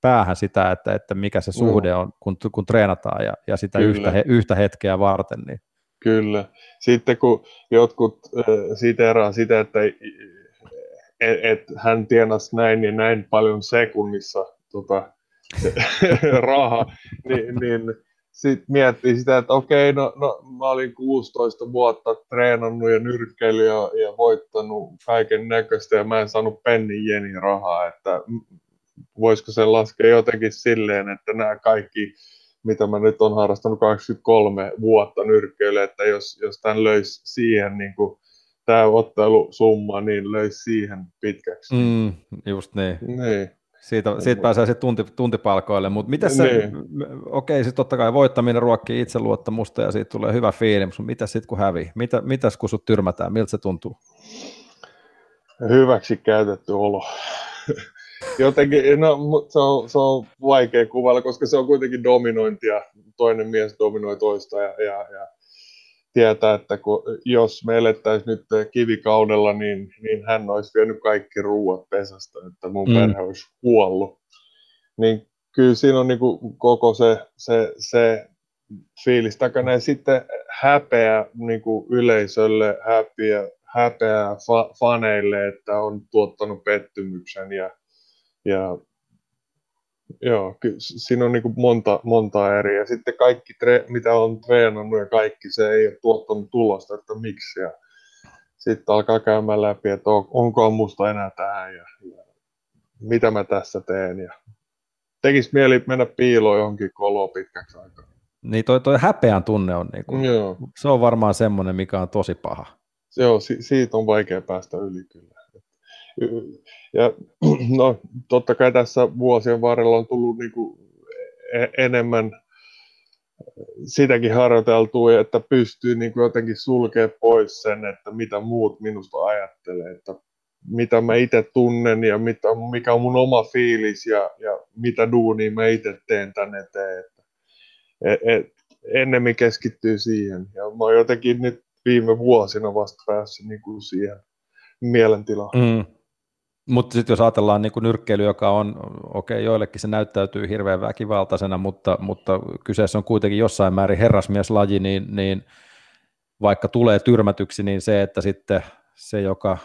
päähän sitä, että mikä se suhde on, kun treenataan, ja sitä yhtä hetkeä varten, niin. Kyllä. Sitten kun jotkut siteeraa sitä, että hän tienasi näin ja näin paljon sekunnissa rahaa, niin sitten miettii sitä, että okei, no mä olin 16 vuotta treenannut ja nyrkkeillyt ja voittanut kaiken näköistä ja mä en saanut pennin jeni rahaa, että voisiko se laskea jotenkin silleen, että nämä kaikki... mitä mä nyt on harrastanut 23 vuotta nyrkkeilyä, että jos tämän löisi siihen, niin kuin tämä ottelusumma, niin löisi siihen pitkäksi. Just niin. Siitä pääsee sitten tuntipalkoille, mutta mitä se, niin. Okei, sitten totta kai voittaminen ruokkii itseluottamusta ja siitä tulee hyvä fiilis, mutta mitä sitten kun hävii? Mitäs kun sut tyrmätään, miltä se tuntuu? Hyväksi käytetty olo. Jotenkin, no, se on vaikea kuvailla, koska se on kuitenkin dominointia, toinen mies dominoi toista ja tietää, että jos me elettäisiin nyt kivikaudella, niin hän olisi vienyt kaikki ruuat pesästä, että mun perhe olisi kuollut. Niin kyllä siinä on niin kuin koko se fiilis takana. Ja sitten häpeä niin kuin yleisölle, häpeä faneille, että on tuottanut pettymyksen. Ja joo, kyllä siinä on niin kuin monta eri. Ja sitten kaikki, mitä on treenannut ja kaikki, se ei ole tuottanut tulosta, että miksi. Ja sitten alkaa käymään läpi, että onko musta enää tähän ja mitä mä tässä teen. Ja tekisi mieli mennä piiloon johonkin koloon pitkäksi aikaa. Niin toi häpeän tunne on, niin kuin, se on varmaan semmoinen, mikä on tosi paha. Joo, siitä on vaikea päästä yli kyllä. Ja no, totta kai tässä vuosien varrella on tullut niin kuin enemmän sitäkin harjoiteltua, että pystyy niin kuin jotenkin sulkemaan pois sen, että mitä muut minusta ajattelee, että mitä mä itse tunnen ja mikä on mun oma fiilis ja mitä duunia mä itse teen tän eteen. Ennemmin keskittyy siihen ja mä oon jotenkin nyt viime vuosina vasta päässyt niin kuin siihen mielentilaan. Mutta sitten jos ajatellaan niin kuin nyrkkeily, joka on, okei, joillekin se näyttäytyy hirveän väkivaltaisena, mutta kyseessä on kuitenkin jossain määrin herrasmieslaji, niin vaikka tulee tyrmätyksi, niin se, että sitten se, joka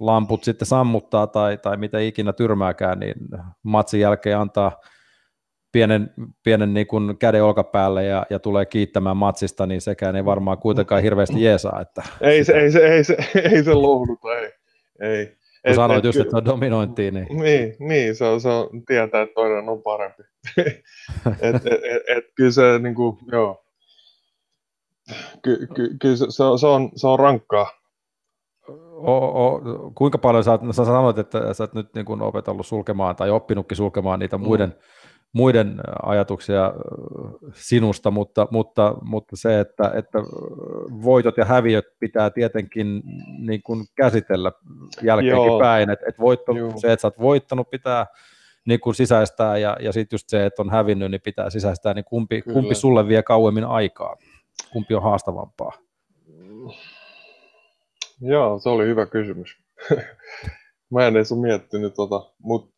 lamput sitten sammuttaa tai mitä ikinä tyrmääkään, niin matsin jälkeen antaa pienen niin kuin käden olkapäälle ja tulee kiittämään matsista, niin sekään ei varmaan kuitenkaan hirveästi jeesaa. Että ei se lohduta, ei. Kun sanoit just, että se on dominointia. Niin se on, tietää, että toinen on parempi. Kyllä se, niin kuin, joo. Kyllä se on rankkaa. Kuinka paljon sä sanoit, että sä et nyt niin kuin opetellut sulkemaan tai oppinutkin sulkemaan niitä muiden ajatuksia sinusta, mutta se, että voitot ja häviöt pitää tietenkin niin kuin käsitellä jälkeenkin päin, että se, että sä oot voittanut, pitää niin kuin sisäistää ja sitten just se, että on hävinnyt, niin pitää sisäistää, niin kumpi sulle vie kauemmin aikaa? Kumpi on haastavampaa? Joo, se oli hyvä kysymys. Mä en edes ole miettinyt mutta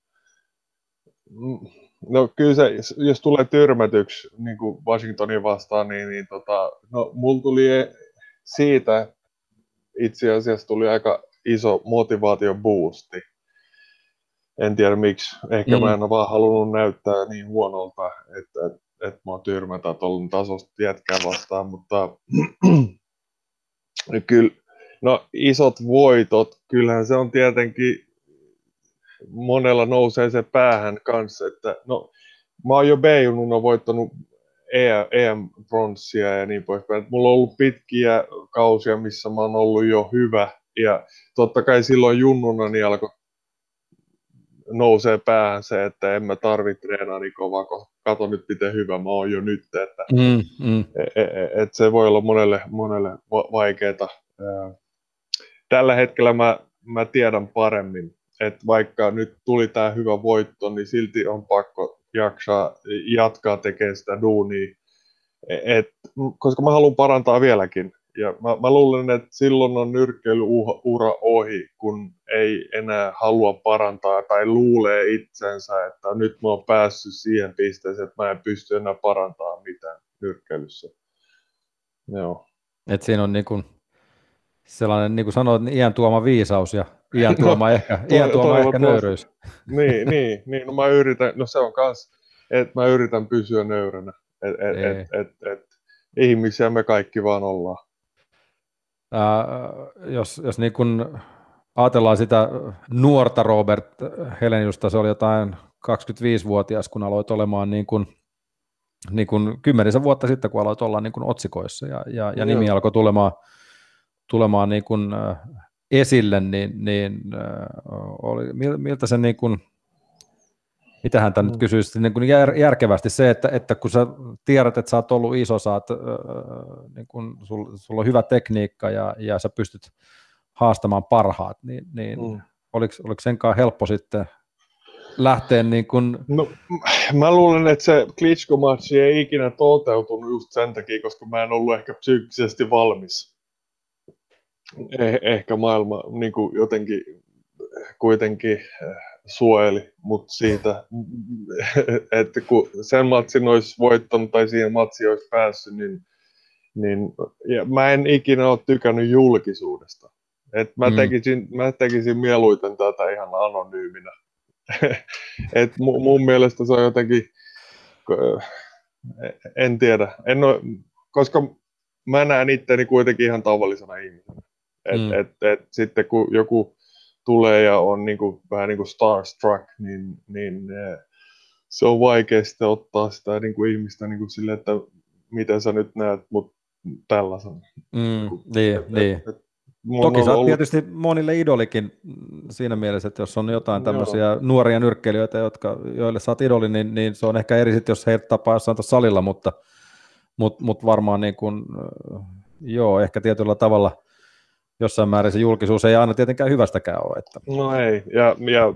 no kyllä se, jos tulee tyrmätyksi niin kuin Washingtonin vastaan, niin mulla tuli siitä itse asiassa tuli aika iso motivaatioboosti. En tiedä miksi, ehkä mä en ole vaan halunnut näyttää niin huonolta, että mä tyrmätän tuolla tasosta jätkää vastaan, mutta kyllä, no isot voitot, kyllähän se on tietenkin monella nousee se päähän kanssa, että no, mä oon jo B-jununa voittanut EM-bronssia ja niin poispäin. Mulla on ollut pitkiä kausia, missä mä oon ollut jo hyvä ja totta kai silloin junnuna niin alkoi nousee päähän se, että en mä tarvitse treenaa niin kovaa, koska kato nyt miten hyvä mä oon jo nyt, että et se voi olla monelle vaikeeta. Tällä hetkellä mä tiedän paremmin. Että vaikka nyt tuli tämä hyvä voitto, niin silti on pakko jatkaa tekemään sitä duunia, koska mä haluan parantaa vieläkin. Ja mä luulen, että silloin on nyrkkeilyura ohi, kun ei enää halua parantaa tai luulee itsensä, että nyt mä oon päässyt siihen pisteeseen, että mä en pysty enää parantamaan mitään nyrkkeilyssä. Joo. Et siinä on niin kuin sellainen, niin kuin sanoit, iän tuoma viisaus ja iän tuoma ehkä nöyryys. Niin, no mä yritän, no se on kans, että mä yritän pysyä nöyränä, ihmisiä me kaikki vaan ollaan. Jos niin kun ajatellaan sitä nuorta Robert Heleniusta, se oli jotain 25-vuotias, kun aloit olemaan niin kun 10 vuotta sitten, kun aloit olla niin kun otsikoissa ja nimi alkoi tulemaan niin kun esille, niin oli, miltä se niin kuin mitähän tämä nyt kysyisi, niin kuin järkevästi se, että kun sä tiedät, että sä oot ollut iso, sä oot, niin kun sulla on hyvä tekniikka ja sä pystyt haastamaan parhaat, niin oliko senkaan helppo sitten lähteä niin kuin... No, mä luulen, että se Klitschko-matsi ei ikinä toteutunut just sen takia, koska mä en ollut ehkä psyykkisesti valmis. Ehkä maailma niin kuin jotenkin kuitenkin suojeli mut siitä, että kun sen matsin olisi voittanut tai siihen matsiin olisi päässyt, niin ja mä en ikinä ole tykännyt julkisuudesta. Et mä tekisin mieluiten tätä ihan anonyyminä. Et mun mielestä se on jotenkin, en tiedä, koska mä näen itteni kuitenkin ihan tavallisena ihmisenä. Et sitten kun joku tulee ja on niinku, vähän niin kuin starstruck, niin se on vaikea sitten ottaa sitä niinku ihmistä niinku silleen, että miten sä nyt näet mut tällaisena. Toki sä oot tietysti monille idolikin siinä mielessä, että jos on jotain tämmöisiä nuoria nyrkkeilijöitä, joille sä oot idoli, niin se on ehkä eri sit, jos heitä tapaa jossain tuossa salilla, mutta varmaan niin kuin, ehkä tietyllä tavalla jossain määrin se julkisuus ei aina tietenkään hyvästäkään ole. Että. No ei, ja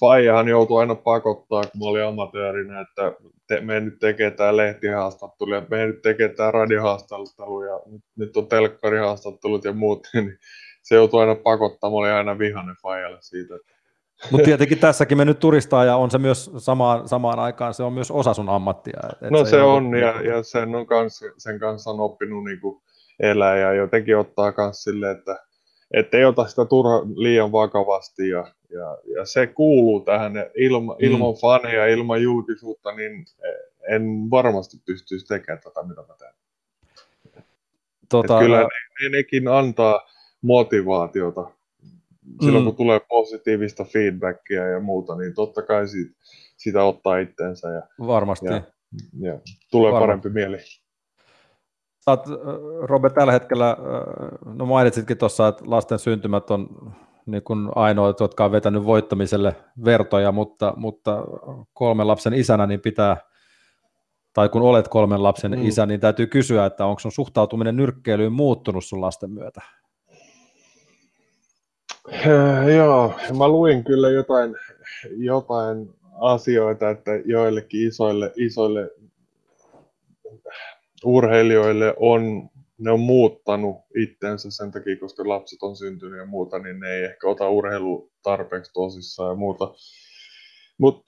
Faijahan joutui aina pakottaa, kun mä olin amatöörinä, että me nyt tekee tää lehtihaastattelu ja me nyt tekee tää radiohaastattelu ja nyt on telkkarihaastattelut ja muut, niin se joutui aina pakottaa, mä olin aina vihainen Faijalle siitä. Mutta tietenkin tässäkin me nyt turistaa ja on se myös samaan aikaan, se on myös osa sun ammattia. No se on ollut... ja sen kanssa on oppinut niinku elää ja jotenkin ottaa myös silleen, että ei ota sitä liian vakavasti ja se kuuluu tähän ilman faneja, ilman julkisuutta, niin en varmasti pystyisi tekemään tätä, mitä mä teen. Kyllä nekin antaa motivaatiota. Silloin kun tulee positiivista feedbackia ja muuta, niin totta kai sitä ottaa itteensä ja tulee parempi mieli. Sä Robert, tällä hetkellä, no mainitsitkin tuossa, että lasten syntymät on niin kuin ainoa, jotka on vetänyt voittamiselle vertoja, mutta kolmen lapsen isänä niin pitää, tai kun olet kolmen lapsen isä, niin täytyy kysyä, että onko sun suhtautuminen nyrkkeilyyn muuttunut sun lasten myötä? Joo, mä luin kyllä jotain asioita, että joillekin isoille urheilijoille ne on muuttanut itsensä sen takia, koska lapset on syntynyt ja muuta, niin ne ei ehkä ota urheilua tarpeeksi tosissaan ja muuta. Mutta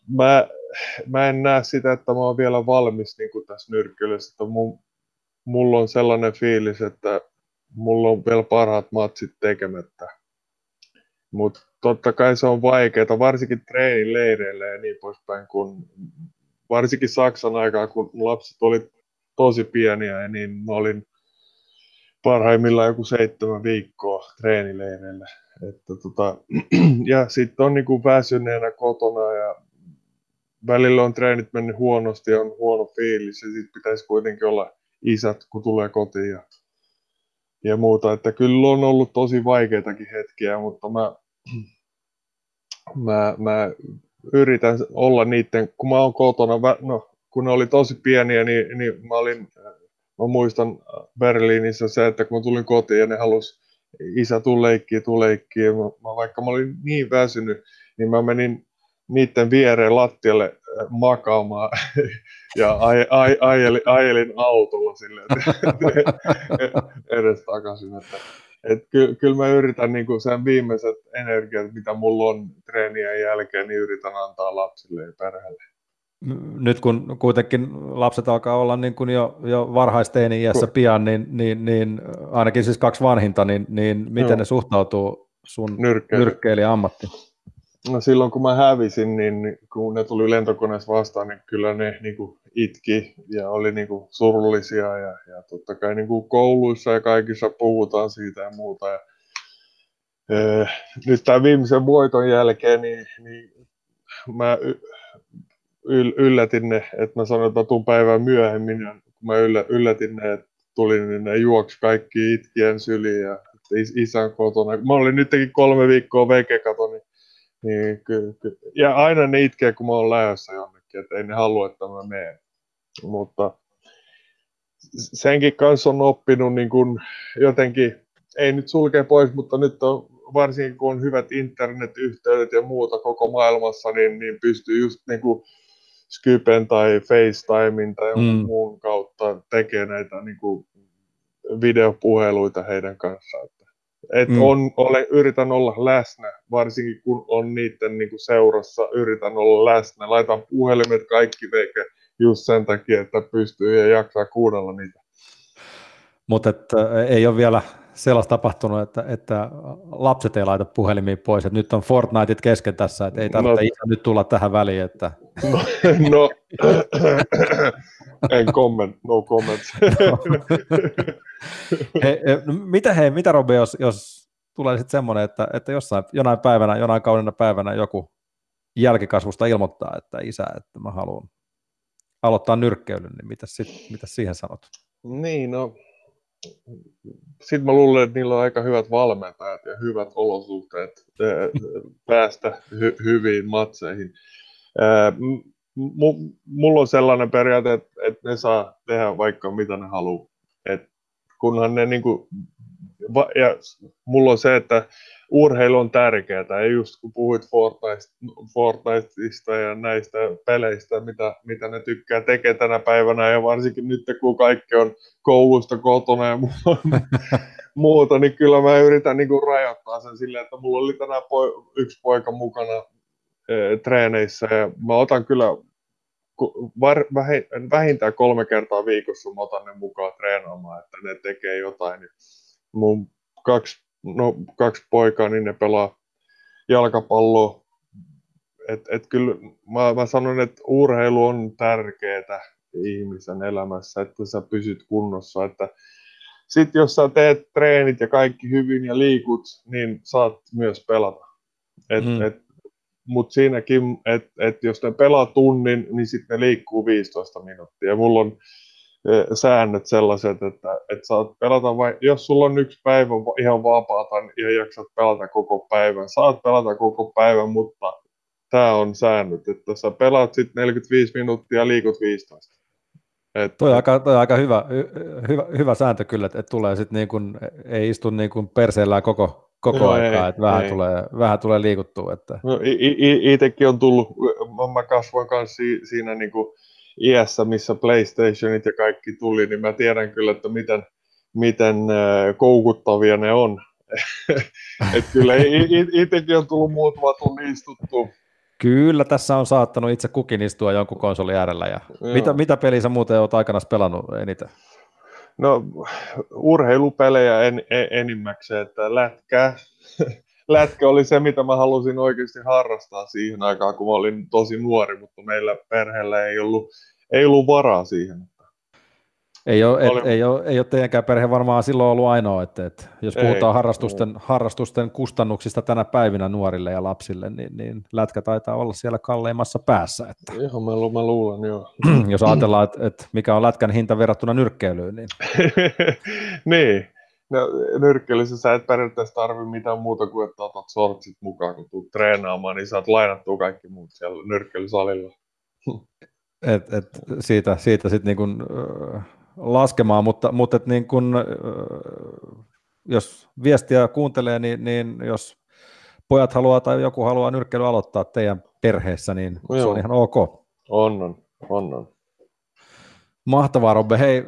mä en näe sitä, että mä oon vielä valmis niin kuin tässä nyrkkeilyssä, että mulla on sellainen fiilis, että mulla on vielä parhaat matsit tekemättä. Mutta totta kai se on vaikeaa, varsinkin treenileireillä ja niin poispäin, kun varsinkin Saksan aikaa, kun lapset oli tosi pieniä, niin mä olin parhaimmillaan joku 7 viikkoa treenileireillä. Että ja sitten on niinku väsyneenä kotona ja välillä on treenit mennyt huonosti, on huono fiilis ja sitten pitäisi kuitenkin olla isät, kun tulee kotiin ja muuta. Että kyllä on ollut tosi vaikeitakin hetkiä, mutta mä yritän olla niiden, kun mä oon kotona, no kun ne oli tosi pieniä, niin mä muistan Berliinissä se, että kun mä tulin kotiin ja ne halusi, isä tuu leikkiin. Vaikka mä olin niin väsynyt, niin mä menin niiden viereen lattialle makaamaan ja ajelin autolla silleen edes takaisin. Kyllä mä yritän niin sen viimeiset energiat, mitä mulla on treenien jälkeen, niin yritän antaa lapsille ja perheelle. Nyt kun kuitenkin lapset alkaa olla niin kuin jo varhaisteini-iässä pian, niin ainakin siis 2 vanhinta, niin miten ne suhtautuu sun nyrkkeilijäammattiin? No silloin kun mä hävisin, niin kun ne tuli lentokoneessa vastaan, niin kyllä ne niin kuin itki ja oli niin kuin surullisia ja totta kai niin kuin kouluissa ja kaikissa puhutaan siitä ja muuta. Ja, nyt tämän viimeisen voiton jälkeen, niin mä... yllätin ne, että mä sanoin, että tuun päivää myöhemmin, ja kun mä yllätin ne, että tulin, niin ne juoksi kaikki itkien syliin ja isän kotona. Mä olin nytkin 3 viikkoa vekekato, niin Niin, ja aina ne itkee, kun mä oon lähdössä jonnekin, että ei ne halua, että mä menen. Mutta senkin kanssa on oppinut niin kun jotenkin, ei nyt sulkee pois, mutta nyt on, varsinkin kun on hyvät internetyhteydet ja muuta koko maailmassa, niin pystyy just niin kuin Skypen tai FaceTimein tai muun kautta tekemään näitä niin kuin videopuheluita heidän kanssaan. Et yritän olla läsnä, varsinkin kun on niiden niin kuin seurassa, yritän olla läsnä. Laitan puhelimet kaikki veke just sen takia, että pystyy ja jaksaa kuunnella niitä. Mutta ei ole vielä sellaista tapahtunut, että lapset ei laita puhelimiin pois, että nyt on Fortniteit kesken tässä, että ei tarvitse ihan nyt tulla tähän väliin. Että. No, en comment, no comments. No. Mitä Robe, jos tulee sitten semmoinen, että jonain kaudena päivänä joku jälkikasvusta ilmoittaa, että isä, että mä haluan aloittaa nyrkkeilyn, niin mitä siihen sanot? Niin, no. Sitten mä luulen, että niillä on aika hyvät valmentajat ja hyvät olosuhteet päästä hyviin matseihin. Mulla on sellainen periaate, että ne saa tehdä vaikka mitä ne haluaa. Kunhan ne niinku, ja mulla on se, että urheilu on tärkeää. Ei just kun puhuit Fortniteista ja näistä peleistä, mitä ne tykkää tekemään tänä päivänä. Ja varsinkin nyt, kun kaikki on koulusta kotona ja muuta, niin kyllä mä yritän niinku rajoittaa sen silleen, että mulla oli tänään yksi poika mukana treeneissä. Ja mä otan kyllä vähintään 3 kertaa viikossa, mä otan ne mukaan treenaamaan, että ne tekee jotain. Mun kaksi poikaa, niin ne pelaa jalkapalloa. Et kyllä mä sanon, että urheilu on tärkeää ihmisen elämässä, että sä pysyt kunnossa. Sitten jos sä teet treenit ja kaikki hyvin ja liikut, niin saat myös pelata. Mutta siinäkin, että jos ne pelaa tunnin, niin sitten ne liikkuu 15 minuuttia. Mulla on säännöt sellaiset, että saat pelata vai jos sulla on yksi päivä ihan vapaata ja jaksat pelata koko päivän, saat pelata koko päivän, mutta tämä on säännöt, että sä pelaat sitten 45 minuuttia ja liikut 15. Toi on aika hyvä sääntö kyllä, että tulee sitten niin kuin, ei istu niin kuin perseellään koko aikaa, että vähän tulee liikuttua. Että. No, itsekin on tullut, mä kasvoin kanssa siinä niin kuin iässä, missä PlayStationit ja kaikki tuli, niin mä tiedän kyllä, että miten koukuttavia ne on. Että kyllä itsekin on tullut muutama tunnin istuttua. Kyllä, tässä on saattanut itse kukin istua jonkun konsolin äärellä. Ja mitä peliä sä muuten oot aikanaan pelannut eniten? No, urheilupelejä enimmäkseen, että lätkä oli se, mitä mä halusin oikeasti harrastaa siihen aikaan, kun mä olin tosi nuori, mutta meillä perheellä ei ollut varaa siihen. Ei ole teidänkään perhe varmaan silloin ollut ainoa, että jos puhutaan harrastusten kustannuksista tänä päivinä nuorille ja lapsille, niin lätkä taitaa olla siellä kalleimmassa päässä. Että. Ihan mä luulen, joo. Jos ajatellaan, että mikä on lätkän hinta verrattuna nyrkkeilyyn. Niin. Niin. No, nyrkkeilyssä sä et periaatteessa tarvitse mitään muuta kuin, että otat sortsit mukaan, kun tulet treenaamaan, niin saat lainattua kaikki muut siellä nyrkkeilysalilla. Siitä sitten niin laskemaan, mutta et niin kun, jos viestiä kuuntelee, niin jos pojat haluaa tai joku haluaa nyrkkeily aloittaa teidän perheessä, niin se on ihan ok. On. Mahtavaa, Robbe. Hei,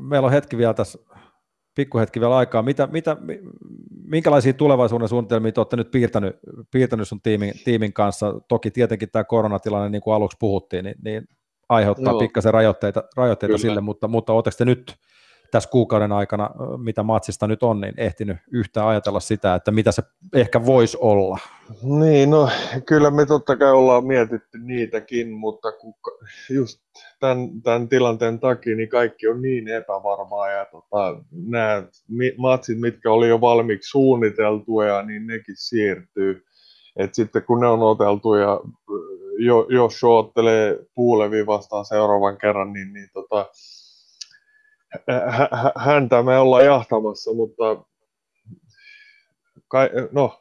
meillä on hetki vielä tässä, pikkuhetki vielä aikaa. Minkälaisia tulevaisuuden suunnitelmia te olette nyt piirtänyt sun tiimin kanssa? Toki tietenkin tämä koronatilanne, niin kuin aluksi puhuttiin, niin aiheuttaa pikkasen rajoitteita sille, mutta ootteko te nyt tässä kuukauden aikana, mitä matsista nyt on, niin ehtinyt yhtään ajatella sitä, että mitä se ehkä voisi olla? Niin, no kyllä me totta kai ollaan mietitty niitäkin, mutta just tämän tilanteen takia niin kaikki on niin epävarmaa ja nämä matsit, mitkä oli jo valmiiksi suunniteltuja, niin nekin siirtyy. Et sitten kun ne on oteltu ja Joshua ottelee Puleviin vastaan seuraavan kerran, niin häntä me ollaan jahtamassa, mutta no,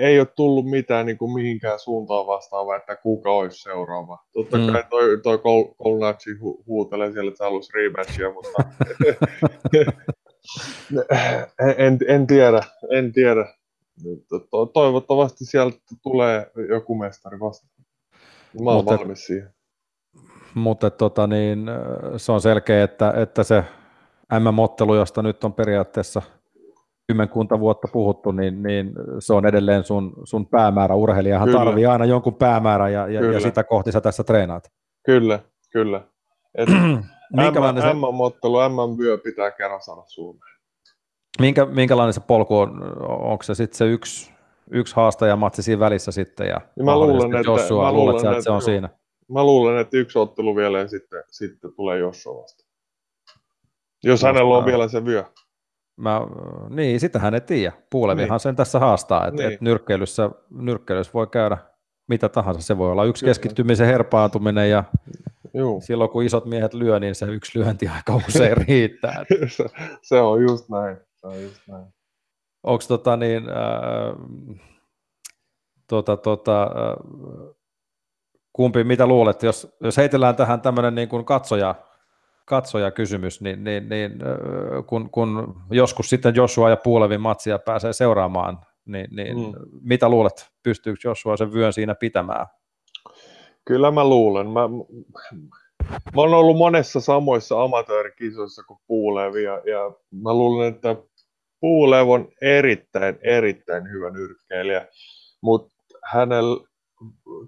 ei ole tullut mitään niin kuin mihinkään suuntaan vastaavaa, että kuka olisi seuraava. Totta kai toi Kownacki huutelee siellä, että haluaisi rematchia, mutta en tiedä. Toivottavasti sieltä tulee joku mestari vastaan. Mä oon valmis siihen. Mutta niin, se on selkeä, että se MM-ottelu, josta nyt on periaatteessa kymmenkunta vuotta puhuttu, niin se on edelleen sun päämäärä. Urheilijahan tarvii aina jonkun päämäärän ja sitä kohti sä tässä treenaat. Kyllä. MM-ottelu, MM-vyö pitää kerran saada Suomeen. Minkälainen se polku on? Onko se sitten se yksi haastajamatsi siinä välissä sitten? Ja mä luulen, että se on siinä. Mä luulen, että yksi ottelu vielä ja sitten tulee Joshua vasta. Jos hänellä on vielä se vyö. Niin, sitähän ei tiedä. Pulevihan niin sen tässä haastaa, että niin, nyrkkeilyssä voi käydä mitä tahansa. Se voi olla yksi keskittymisen herpaantuminen ja silloin kun isot miehet lyö, niin se yksi lyönti aika usein riittää. Se on just näin. Onko niin... kumpi, mitä luulet, jos heitellään tähän tämmöinen niin kuin katsojakysymys, niin kun joskus sitten Joshua ja Pulevin matsia pääsee seuraamaan, niin mitä luulet, pystyykö Joshua sen vyön siinä pitämään? Kyllä mä luulen. Mä oon ollut monessa samoissa amatöörikisoissa kuin Pulevi, ja mä luulen, että Pulev on erittäin hyvä nyrkkeilijä, mutta hänellä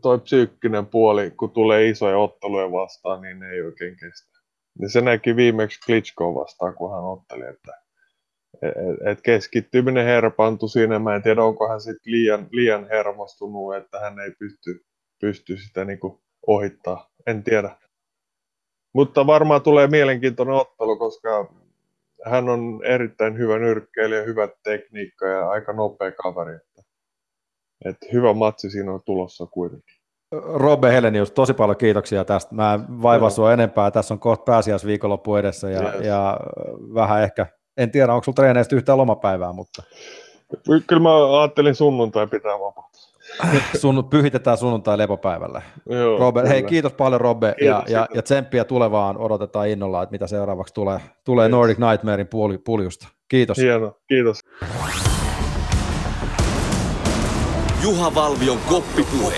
toi psyykkinen puoli, kun tulee isoja otteluja vastaan, niin ei oikein kestä. Ja se näki viimeksi Klitschkoa vastaan, kun hän otteli, että keskittyminen herpaantui siinä. Mä en tiedä, onko hän sitten liian hermostunut, että hän ei pysty sitä niinku ohittaa. En tiedä. Mutta varmaan tulee mielenkiintoinen ottelu, koska hän on erittäin hyvä nyrkkeilijä, hyvä tekniikka ja aika nopea kaveri. Että hyvä matsi siinä on tulossa kuitenkin. Robert Helenius, tosi paljon kiitoksia tästä. Mä en vaivaa sua enempää. Tässä on kohta pääsiäisviikonloppu edessä ja vähän ehkä, en tiedä onko sulla treeneistä yhtään lomapäivää, mutta... Kyllä mä ajattelin sunnuntai pitää vapaata. Pyhitetään sunnuntai lepopäivälle. Joo, Robert, hei kiitos paljon Robert ja tsemppiä tulevaan. Odotetaan innolla, että mitä seuraavaksi tulee Nordic Nightmarein puljusta. Kiitos. Hieno, kiitos. Juha Valvion koppipuhe.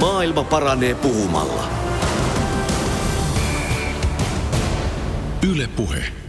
Maailma paranee puhumalla. Yle Puhe.